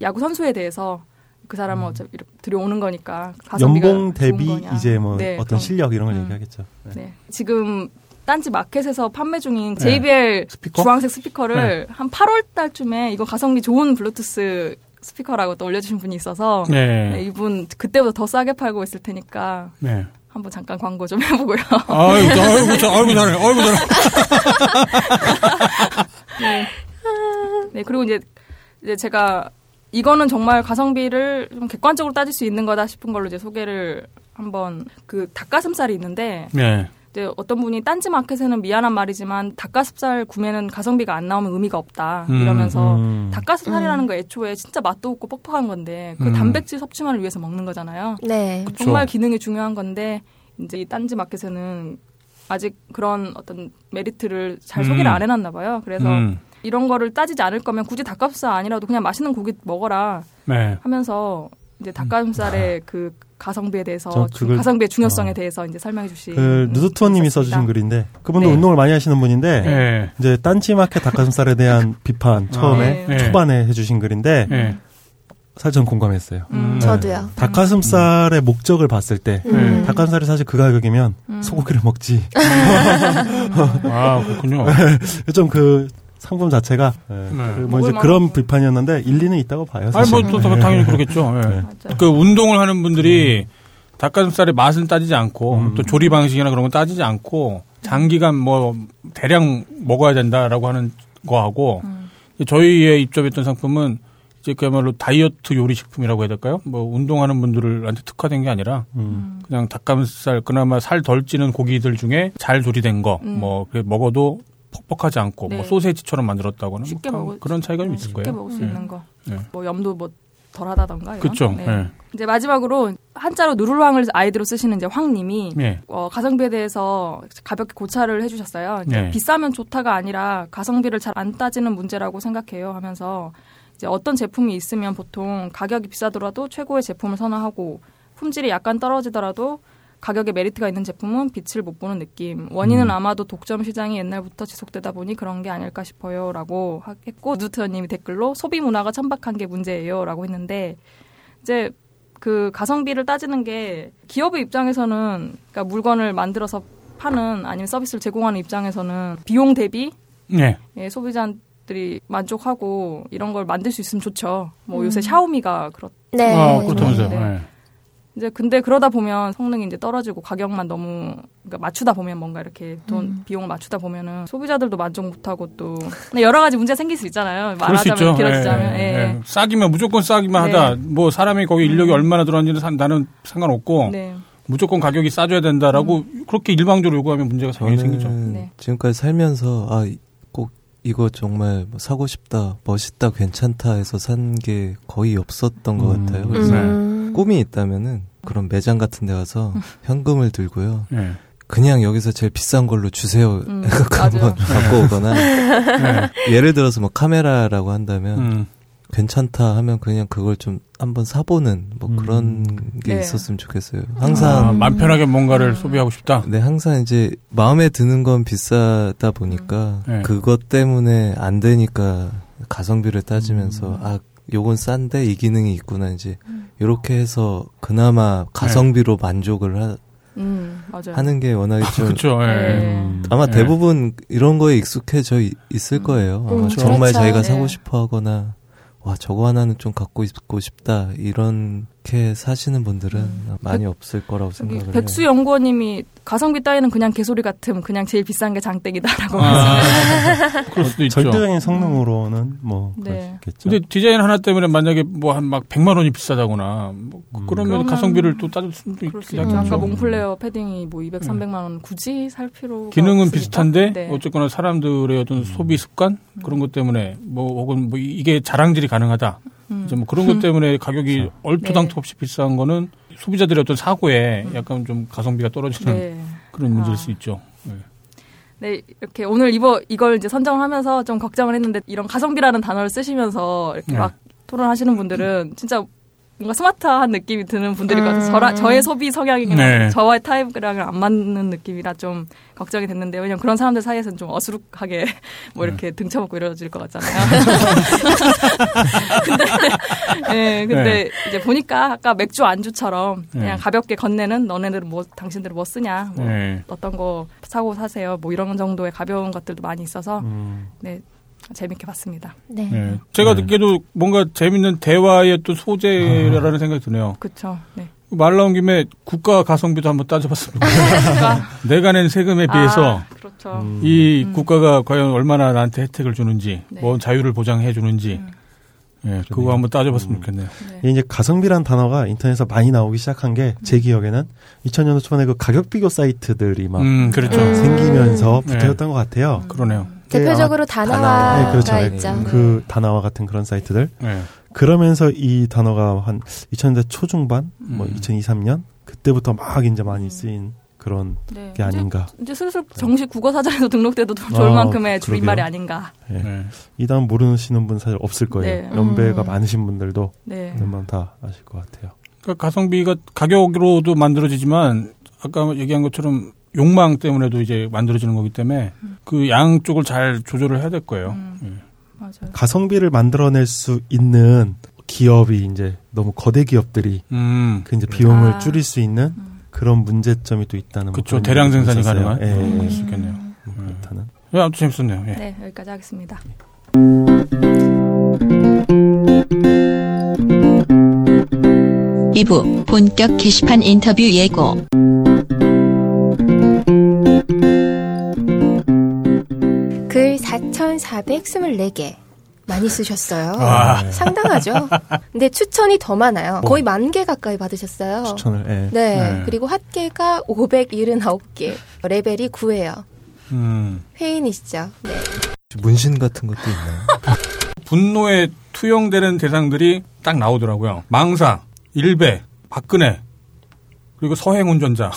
야구 선수에 대해서 그 사람은 어차피 들여오는 거니까 가성비가 연봉 대비 좋은 거냐. 이제 뭐 네, 어떤 실력 이런 걸 얘기하겠죠. 네. 네. 지금 딴지마켓에서 판매 중인 JBL 네. 스피커? 주황색 스피커를 네. 한 8월 달쯤에 이거 가성비 좋은 블루투스 스피커라고 또 올려주신 분이 있어서 네. 네, 이분 그때보다 더 싸게 팔고 있을 테니까 네. 한번 잠깐 광고 좀 해보고요. 아이고 잘해. 네. 네 그리고 이제 제가 이거는 정말 가성비를 좀 객관적으로 따질 수 있는 거다 싶은 걸로 이제 소개를 한번 그 닭가슴살이 있는데. 네. 어떤 분이 딴지마켓에는 미안한 말이지만 닭가슴살 구매는 가성비가 안 나오면 의미가 없다 이러면서 닭가슴살이라는 거 애초에 진짜 맛도 없고 뻑뻑한 건데 그 단백질 섭취만을 위해서 먹는 거잖아요. 네. 정말 기능이 중요한 건데 이제 이 딴지마켓에는 아직 그런 어떤 메리트를 잘 소개를 안 해놨나 봐요. 그래서 이런 거를 따지지 않을 거면 굳이 닭가슴살 아니라도 그냥 맛있는 고기 먹어라 네. 하면서 이제 닭가슴살의 그 가성비에 대해서 가성비의 중요성에 대해서 이제 설명해 주신 그 누드투어님이 써주신 글인데 그분도 네. 운동을 많이 하시는 분인데 네. 이제 딴지마켓 닭가슴살에 대한 비판 처음에 네. 초반에 해주신 글인데 네. 사실 전 공감했어요. 네. 저도요. 닭가슴살의 목적을 봤을 때 닭가슴살이 사실 그 가격이면 소고기를 먹지. 아 그렇군요. 좀 그 상품 자체가 네. 뭐 이제 그런 비판이었는데 일리는 있다고 봐요. 사실. 아니 뭐 당연히 그렇겠죠. 네. 그 운동을 하는 분들이 닭가슴살의 맛은 따지지 않고 또 조리 방식이나 그런 건 따지지 않고 장기간 뭐 대량 먹어야 된다라고 하는 거하고 저희의 입점했던 상품은 이제 그야말로 다이어트 요리 식품이라고 해야 될까요? 뭐 운동하는 분들한테 특화된 게 아니라 그냥 닭가슴살 그나마 살 덜 찌는 고기들 중에 잘 조리된 거 뭐 먹어도 퍽퍽하지 않고 네. 뭐 소세지처럼 만들었다거나 쉽게 뭐 먹을 그런 차이가 좀 있을 거예요. 쉽게 먹을 수 있는 거. 네. 뭐 염도 뭐 덜하다던가. 그렇죠. 네. 네. 이제 마지막으로 한자로 누룰황을 아이디로 쓰시는 이제 황님이 네. 가성비에 대해서 가볍게 고찰을 해주셨어요. 네. 비싸면 좋다가 아니라 가성비를 잘 안 따지는 문제라고 생각해요. 하면서 이제 어떤 제품이 있으면 보통 가격이 비싸더라도 최고의 제품을 선호하고 품질이 약간 떨어지더라도 가격에 메리트가 있는 제품은 빛을 못 보는 느낌. 원인은 아마도 독점 시장이 옛날부터 지속되다 보니 그런 게 아닐까 싶어요. 라고 했고 누트님이 댓글로 소비 문화가 천박한 게 문제예요. 라고 했는데 이제 그 가성비를 따지는 게 기업의 입장에서는 그러니까 물건을 만들어서 파는 아니면 서비스를 제공하는 입장에서는 비용 대비 네. 예, 소비자들이 만족하고 이런 걸 만들 수 있으면 좋죠. 뭐 요새 샤오미가 네. 아, 그렇다면서요. 네. 이제 근데 그러다 보면 성능이 이제 떨어지고 가격만 너무 그러니까 맞추다 보면 뭔가 이렇게 돈 비용을 맞추다 보면은 소비자들도 만족 못하고 또 여러 가지 문제가 생길 수 있잖아요. 말하자면 길어지자면 예, 예. 예. 싸기면 무조건 싸기만 네. 하다. 뭐 사람이 거기 인력이 얼마나 들어왔는지는 나는 상관없고 네. 무조건 가격이 싸줘야 된다라고 그렇게 일방적으로 요구하면 문제가 당연히 생기죠. 네. 지금까지 살면서 아 꼭 이거 정말 사고 싶다, 멋있다, 괜찮다 해서 산 게 거의 없었던 것 같아요. 그래서 꿈이 있다면은 그런 매장 같은 데 가서 현금을 들고요. 네. 그냥 여기서 제일 비싼 걸로 주세요. 한번 갖고 오거나 네. 예를 들어서 뭐 카메라라고 한다면 괜찮다 하면 그냥 그걸 좀 한번 사보는 뭐 그런 게 네. 있었으면 좋겠어요. 항상 마음 편하게 뭔가를 소비하고 싶다. 네, 항상 이제 마음에 드는 건 비싸다 보니까 네. 그것 때문에 안 되니까 가성비를 따지면서 아 요건 싼데 이 기능이 있구나 이제 이렇게 해서 그나마 가성비로 네. 만족을 하는 게 워낙에 좀 그쵸, 아마 대부분 이런 거에 익숙해져 있을 거예요. 아마 정말 그렇죠. 자기가 사고 싶어 하거나 와 저거 하나는 좀 갖고 있고 싶다 이런 그렇게 사시는 분들은 많이 없을 거라고 생각을 해요. 백수 연구원님이 가성비 따위는 그냥 개소리 같음, 그냥 제일 비싼 게 장땡이다라고. 그럴 수도 있죠. 절대적인 성능으로는 뭐 네. 그렇겠죠. 근데 디자인 하나 때문에 만약에 뭐 한 막 100만 원이 비싸다거나 뭐 그러면 가성비를 또 따질 수도 있겠죠. 아까 몽클레어 패딩이 뭐 200, 300만 원 굳이 살 필요가 기능은 없으니까. 비슷한데 네. 어쨌거나 사람들의 어떤 소비 습관 그런 것 때문에 뭐 혹은 뭐 이게 자랑질이 가능하다. 이제 뭐 그런 것 때문에 가격이 얼토당토 없이 비싼 거는 소비자들의 어떤 사고에 약간 좀 가성비가 떨어지는 그런 문제일 수 있죠. 네. 네, 이렇게 오늘 이걸 이제 선정을 하면서 좀 걱정을 했는데 이런 가성비라는 단어를 쓰시면서 이렇게 막 토론하시는 분들은 진짜 뭔가 스마트한 느낌이 드는 분들일 것 같아서 저의 소비 성향이나 저와의 타입이랑 안 맞는 느낌이라 좀 걱정이 됐는데요. 왜냐면 그런 사람들 사이에서는 좀 어수룩하게 뭐 이렇게 등쳐먹고 이러질 것 같잖아요. 근데 이제 보니까 아까 맥주 안주처럼 그냥 가볍게 건네는 너네들은 뭐 당신들은 뭐 쓰냐, 뭐 어떤 거 사고 사세요, 뭐 이런 정도의 가벼운 것들도 많이 있어서 네. 재밌게 봤습니다. 네. 네. 제가 듣기에도 뭔가 재밌는 대화의 또 소재라는 생각이 드네요. 그렇죠. 네. 말 나온 김에 국가 가성비도 한번 따져봤습니다. 내가 낸 세금에 비해서 그렇죠. 이 국가가 과연 얼마나 나한테 혜택을 주는지, 뭐 자유를 보장해 주는지, 네, 그거 한번 따져봤으면 좋겠네요. 네. 이제 가성비란 단어가 인터넷에서 많이 나오기 시작한 게 제 기억에는 2000년도 초반에 그 가격 비교 사이트들이 막 생기면서 붙어있던 것 같아요. 그러네요. 대표적으로 다나와가 있죠. 그 다나와 같은 그런 사이트들. 그러면서 이 단어가 한 2000년대 초중반, 뭐 2002, 3년 그때부터 막 이제 많이 쓰인 그런 게 아닌가. 이제 슬슬 정식 국어 사전에도 등록돼도 좋을 만큼의 줄임말이 아닌가. 이 단어 모르시는 분 사실 없을 거예요. 연배가 많으신 분들도 웬만하면 다 아실 것 같아요. 그러니까 가성비가 가격으로도 만들어지지만 아까 얘기한 것처럼 욕망 때문에도 이제 만들어지는 거기 때문에 그 양쪽을 잘 조절을 해야 될 거예요. 맞아요. 가성비를 만들어낼 수 있는 기업이 이제 너무 거대 기업들이 그 이제 비용을 줄일 수 있는 그런 문제점이 또 있다는 거죠. 그렇죠. 대량 생산이 가능한 그럴 수 있겠네요. 그렇다는. 네, 아주 재밌었네요. 예. 네, 여기까지 하겠습니다. 네. 2부 본격 게시판 인터뷰 예고. 글 4,424개 많이 쓰셨어요. 상당하죠. 근데 추천이 더 많아요. 거의 10,000개 가까이 받으셨어요. 추천을. 네. 그리고 핫개가 579개. 레벨이 9예요. 회인이시죠. 네. 문신 같은 것도 있나요? 분노에 투영되는 대상들이 딱 나오더라고요. 망사, 일베, 박근혜, 그리고 서행운전자.